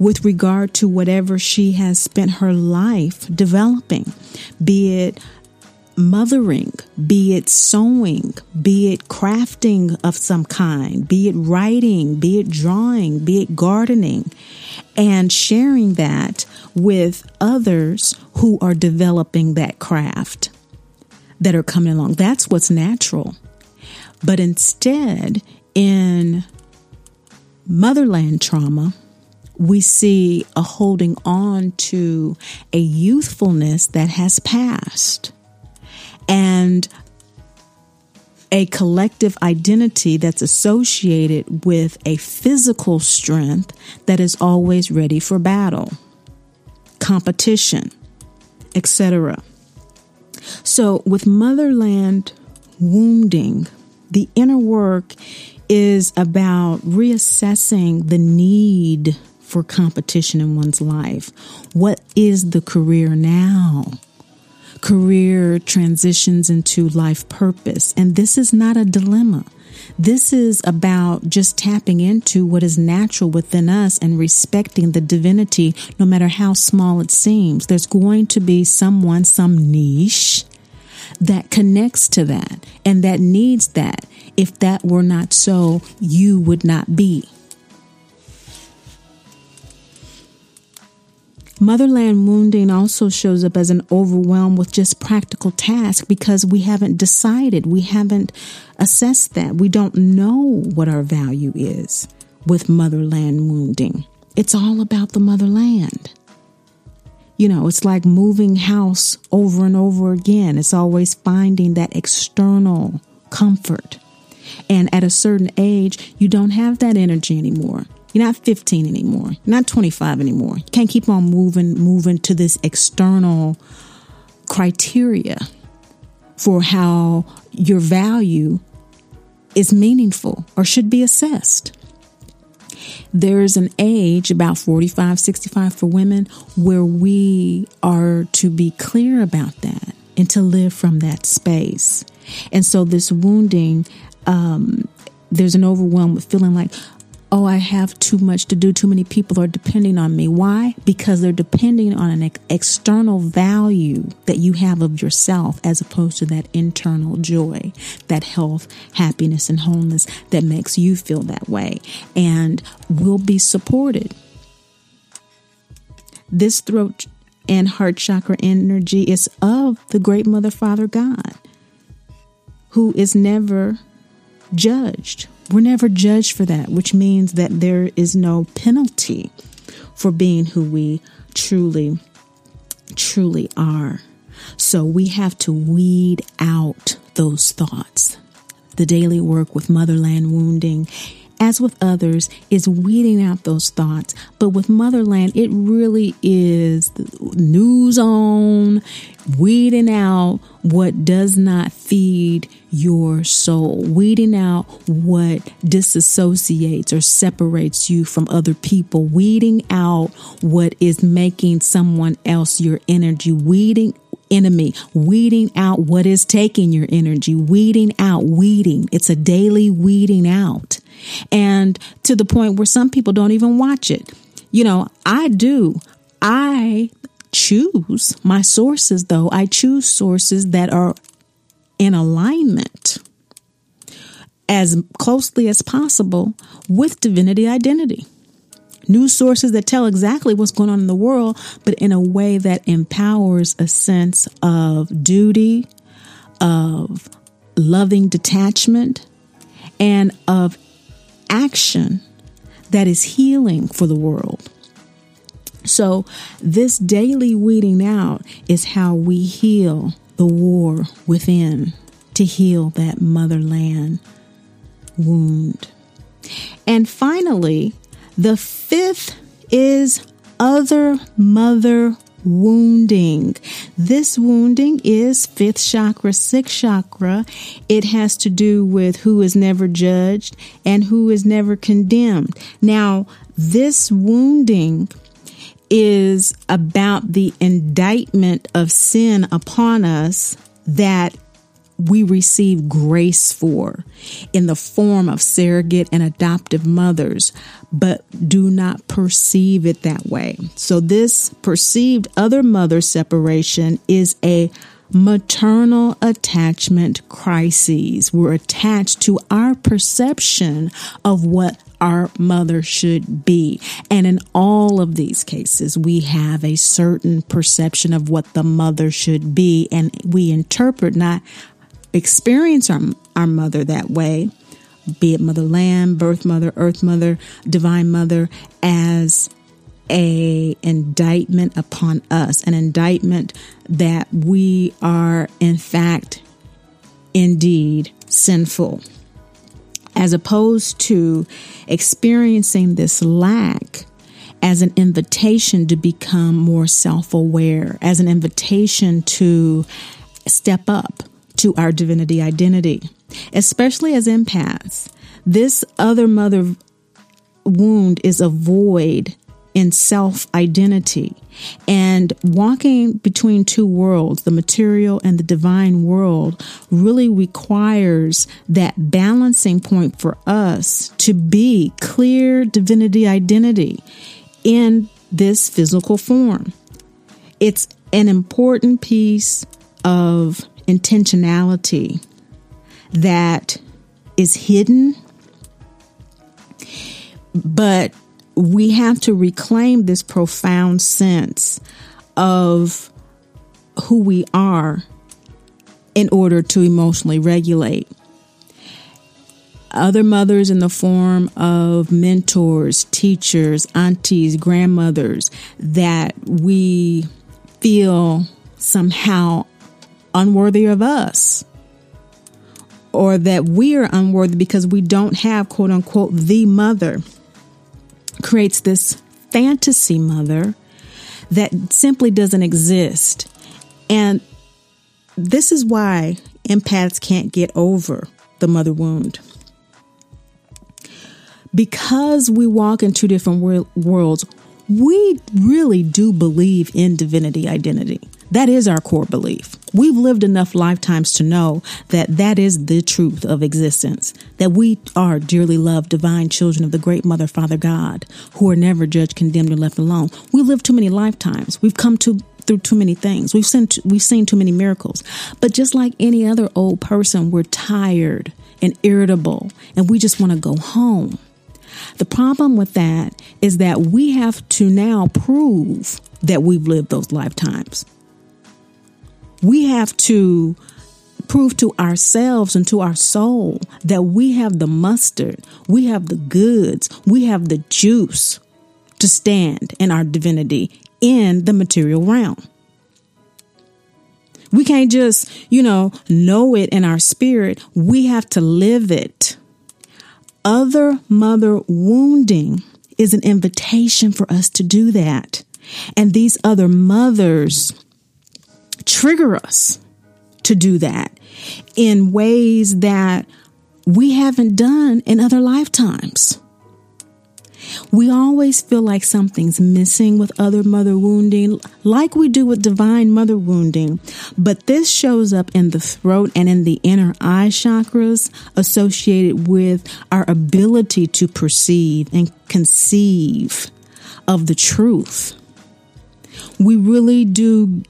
with regard to whatever she has spent her life developing, be it mothering, be it sewing, be it crafting of some kind, be it writing, be it drawing, be it gardening, and sharing that with others who are developing that craft that are coming along. That's what's natural. But instead, in motherland trauma, we see a holding on to a youthfulness that has passed and a collective identity that's associated with a physical strength that is always ready for battle, competition, etc. So with motherland wounding, the inner work is about reassessing the need for competition in one's life. What is the career now? Career transitions into life purpose. And this is not a dilemma. This is about just tapping into what is natural within us and respecting the divinity, no matter how small it seems. There's going to be someone, some niche that connects to that and that needs that. If that were not so, you would not be. Motherland wounding also shows up as an overwhelm with just practical tasks because we haven't decided, we haven't assessed that. We don't know what our value is with motherland wounding. It's all about the motherland. You know, it's like moving house over and over again. It's always finding that external comfort. And at a certain age, you don't have that energy anymore. You're not 15 anymore. You're not 25 anymore. You can't keep on moving to this external criteria for how your value is meaningful or should be assessed. There is an age, about 45, 65 for women, where we are to be clear about that and to live from that space. And so this wounding, there's an overwhelm with feeling like, oh, I have too much to do. Too many people are depending on me. Why? Because they're depending on an external value that you have of yourself as opposed to that internal joy, that health, happiness, and wholeness that makes you feel that way and will be supported. This throat and heart chakra energy is of the great Mother, Father, God, who is never judged. We're never judged for that, which means that there is no penalty for being who we truly, truly are. So we have to weed out those thoughts. The daily work with motherland wounding, as with others, is weeding out those thoughts. But with motherland, it really is news on, weeding out what does not feed your soul, weeding out what disassociates or separates you from other people, weeding out what is making someone else your energy, weeding out what is taking your energy, weeding out. It's a daily weeding out. And to the point where some people don't even watch it. You know, I do. I choose my sources, though. I choose sources that are in alignment as closely as possible with divinity identity. News sources that tell exactly what's going on in the world, but in a way that empowers a sense of duty, of loving detachment, and of action that is healing for the world. So this daily weeding out is how we heal the war within, to heal that motherland wound. And finally, the fifth is other mother wounding. This wounding is fifth chakra, sixth chakra. It has to do with who is never judged and who is never condemned. Now, this wounding is about the indictment of sin upon us that we receive grace for in the form of surrogate and adoptive mothers, but do not perceive it that way. So this perceived other mother separation is a maternal attachment crisis. We're attached to our perception of what our mother should be. And in all of these cases, we have a certain perception of what the mother should be, and we interpret, not experience, our mother that way, be it motherland, birth mother, earth mother, divine mother, as a indictment upon us, an indictment that we are in fact indeed sinful. As opposed to experiencing this lack as an invitation to become more self-aware, as an invitation to step up to our divinity identity, especially as empaths. This other mother wound is a void in self-identity, and walking between two worlds, the material and the divine world, really requires that balancing point for us to be clear divinity identity in this physical form. It's an important piece of intentionality that is hidden, but we have to reclaim this profound sense of who we are in order to emotionally regulate. Other mothers in the form of mentors, teachers, aunties, grandmothers that we feel somehow unworthy of us, or that we are unworthy because we don't have, quote unquote, the mother, creates this fantasy mother that simply doesn't exist. And this is why empaths can't get over the mother wound. Because we walk in two different worlds, we really do believe in divinity identity. That is our core belief. We've lived enough lifetimes to know that that is the truth of existence, that we are dearly loved, divine children of the great Mother, Father, God, who are never judged, condemned, or left alone. We lived too many lifetimes. We've come through too many things. We've seen too many miracles. But just like any other old person, we're tired and irritable, and we just want to go home. The problem with that is that we have to now prove that we've lived those lifetimes. We have to prove to ourselves and to our soul that we have the mustard, we have the goods, we have the juice to stand in our divinity in the material realm. We can't just, know it in our spirit. We have to live it. Other mother wounding is an invitation for us to do that. And these other mothers trigger us to do that in ways that we haven't done in other lifetimes. We always feel like something's missing with other mother wounding, like we do with divine mother wounding. But this shows up in the throat and in the inner eye chakras associated with our ability to perceive and conceive of the truth. We really do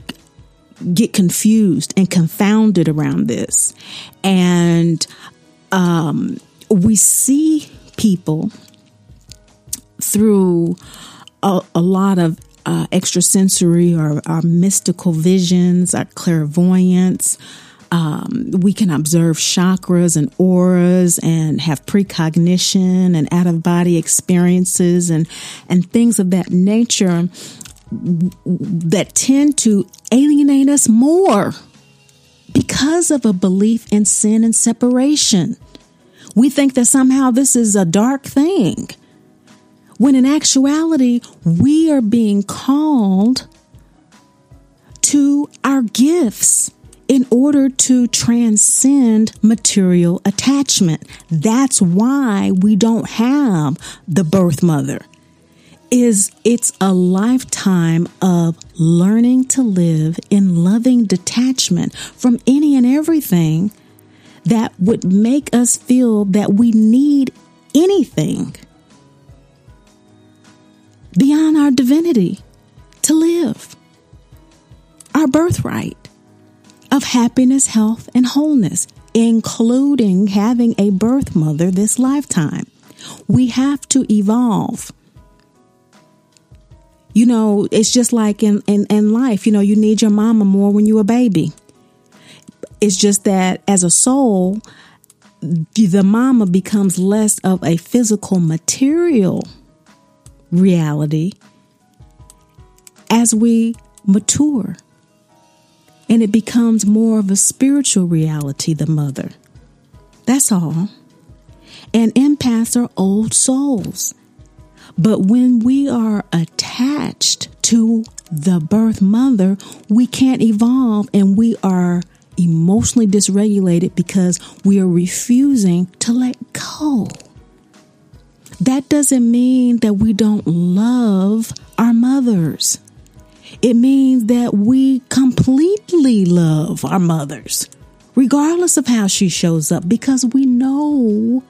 get confused and confounded around this. And we see people through a lot of extrasensory or our mystical visions, our clairvoyance. We can observe chakras and auras and have precognition and out-of-body experiences and things of that nature that tend to alienate us more because of a belief in sin and separation. We think that somehow this is a dark thing, when in actuality, we are being called to our gifts in order to transcend material attachment. That's why we don't have the birth mother. It's a lifetime of learning to live in loving detachment from any and everything that would make us feel that we need anything beyond our divinity to live our birthright of happiness, health, and wholeness, including having a birth mother this lifetime. We have to evolve. It's just like in life, you need your mama more when you're a baby. It's just that as a soul, the mama becomes less of a physical material reality as we mature and it becomes more of a spiritual reality, the mother. That's all. And empaths are old souls. But when we are attached to the birth mother, we can't evolve, and we are emotionally dysregulated because we are refusing to let go. That doesn't mean that we don't love our mothers. It means that we completely love our mothers, regardless of how she shows up, because we know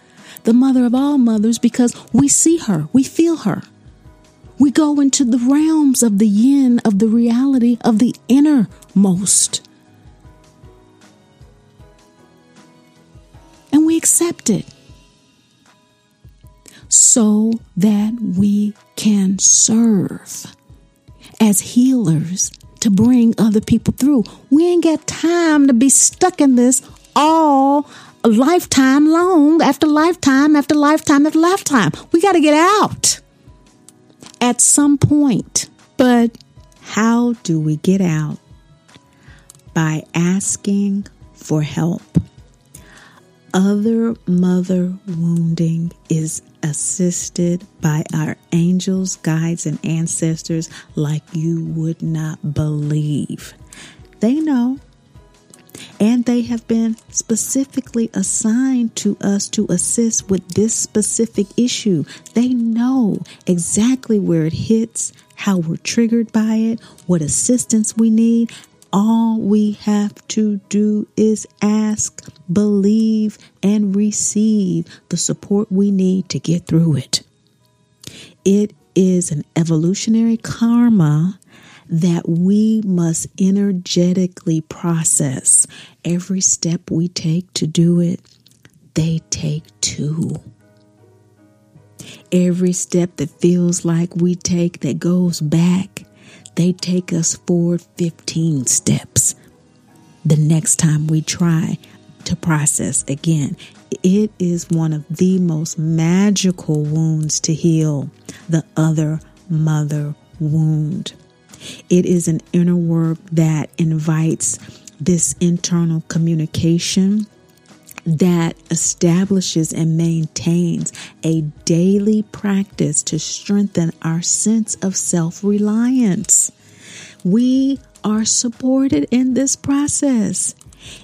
the mother of all mothers, because we see her, we feel her. We go into the realms of the yin, of the reality, of the innermost. And we accept it so that we can serve as healers to bring other people through. We ain't got time to be stuck in this all lifetime long, after lifetime, after lifetime, after lifetime. We got to get out at some point. But how do we get out? By asking for help. Other mother wounding is assisted by our angels, guides, and ancestors like you would not believe. They know, and they have been specifically assigned to us to assist with this specific issue. They know exactly where it hits, how we're triggered by it, what assistance we need. All we have to do is ask, believe, and receive the support we need to get through it. It is an evolutionary karma that we must energetically process. Every step we take to do it, they take two. Every step that feels like we take that goes back, they take us forward 15 steps the next time we try to process again. It is one of the most magical wounds to heal, the other mother wound. It is an inner work that invites this internal communication that establishes and maintains a daily practice to strengthen our sense of self-reliance. We are supported in this process.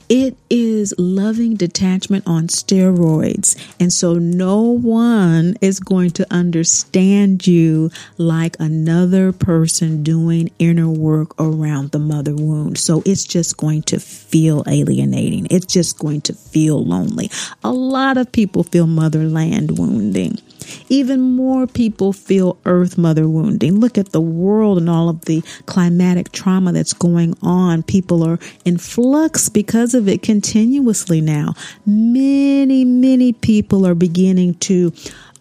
It is loving detachment on steroids. And so no one is going to understand you like another person doing inner work around the mother wound. So it's just going to feel alienating. It's just going to feel lonely. A lot of people feel motherland wounding. Even more people feel earth mother wounding. Look at the world and all of the climatic trauma that's going on. People are in flux because of it continuously now. Many, many people are beginning to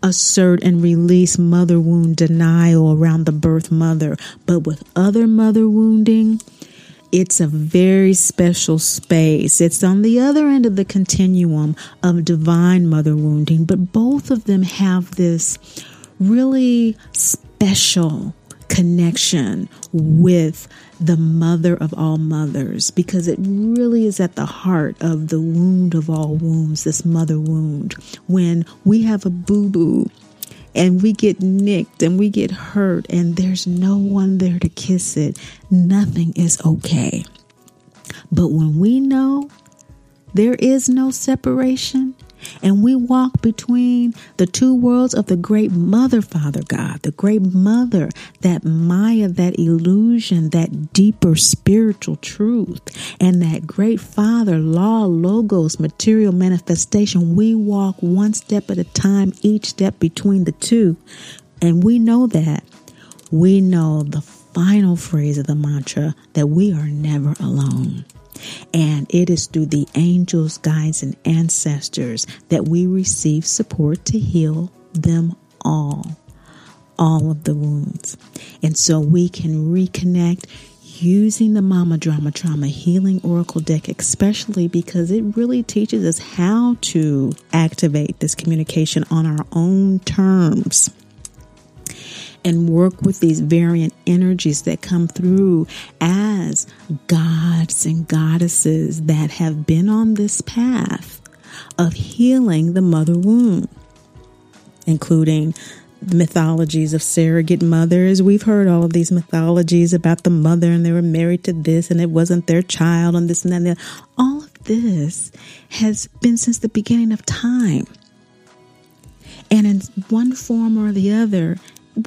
assert and release mother wound denial around the birth mother. But with other mother wounding, it's a very special space. It's on the other end of the continuum of divine mother wounding, but both of them have this really special connection with the mother of all mothers, because it really is at the heart of the wound of all wounds, this mother wound. When we have a boo-boo and we get nicked and we get hurt and there's no one there to kiss it, nothing is okay. But when we know there is no separation and we walk between the two worlds of the great mother, Father God, the great mother, that Maya, that illusion, that deeper spiritual truth, and that great Father, law, logos, material manifestation, we walk one step at a time, each step between the two. And we know that. We know the final phrase of the mantra, that we are never alone. And it is through the angels, guides, and ancestors that we receive support to heal them all of the wounds. And so we can reconnect using the Mama Drama Trauma Healing Oracle Deck, especially because it really teaches us how to activate this communication on our own terms. and work with these variant energies that come through as gods and goddesses that have been on this path of healing the mother womb, including the mythologies of surrogate mothers. We've heard all of these mythologies about the mother and they were married to this and it wasn't their child and this and that. And that. All of this has been since the beginning of time. And in one form or the other,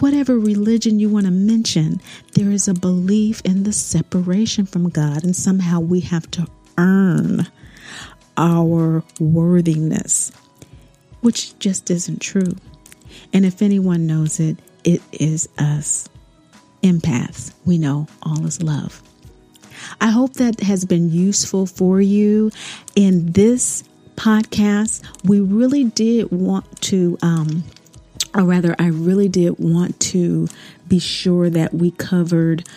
whatever religion you want to mention, there is a belief in the separation from God, and somehow we have to earn our worthiness, which just isn't true. And if anyone knows it, it is us. Empaths, we know all is love. I hope that has been useful for you in this podcast. We really did want to, I really did want to be sure that we covered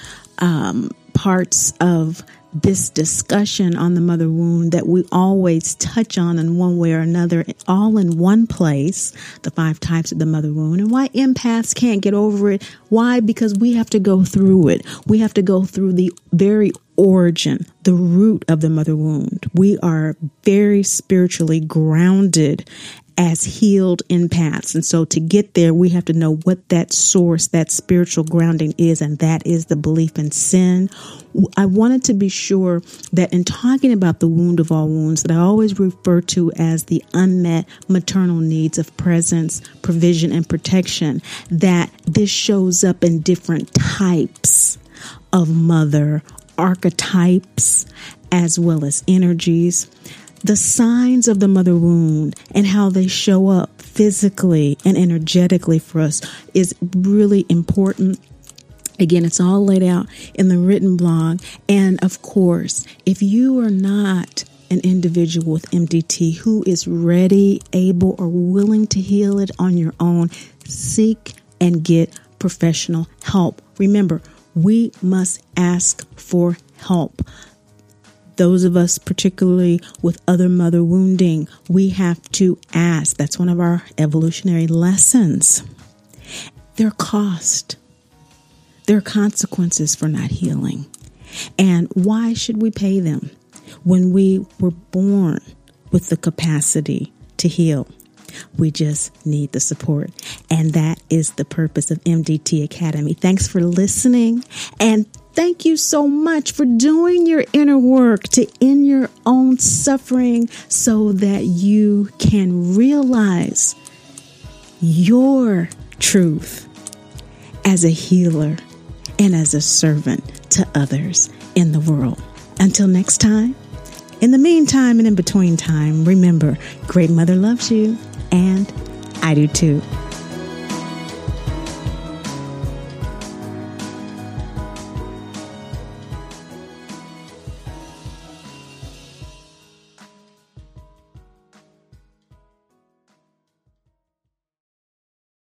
parts of this discussion on the mother wound that we always touch on in one way or another, all in one place, the 5 types of the mother wound and why empaths can't get over it. Why? Because we have to go through it. We have to go through the very origin, the root of the mother wound. We are very spiritually grounded as healed empaths. And so to get there, we have to know what that source, that spiritual grounding is, and that is the belief in sin. I wanted to be sure that in talking about the wound of all wounds that I always refer to as the unmet maternal needs of presence, provision, and protection, that this shows up in different types of mother archetypes as well as energies. The signs of the mother wound and how they show up physically and energetically for us is really important. Again, it's all laid out in the written blog. And of course, if you are not an individual with MDT who is ready, able, or willing to heal it on your own, seek and get professional help. Remember, we must ask for help. Those of us, particularly with other mother wounding, we have to ask. That's one of our evolutionary lessons. There are costs. There are consequences for not healing. And why should we pay them when we were born with the capacity to heal? We just need the support. And that is the purpose of MDT Academy. Thanks for listening, and thank you so much for doing your inner work to end your own suffering so that you can realize your truth as a healer and as a servant to others in the world. Until next time, in the meantime and in between time, remember, Great Mother loves you and I do too.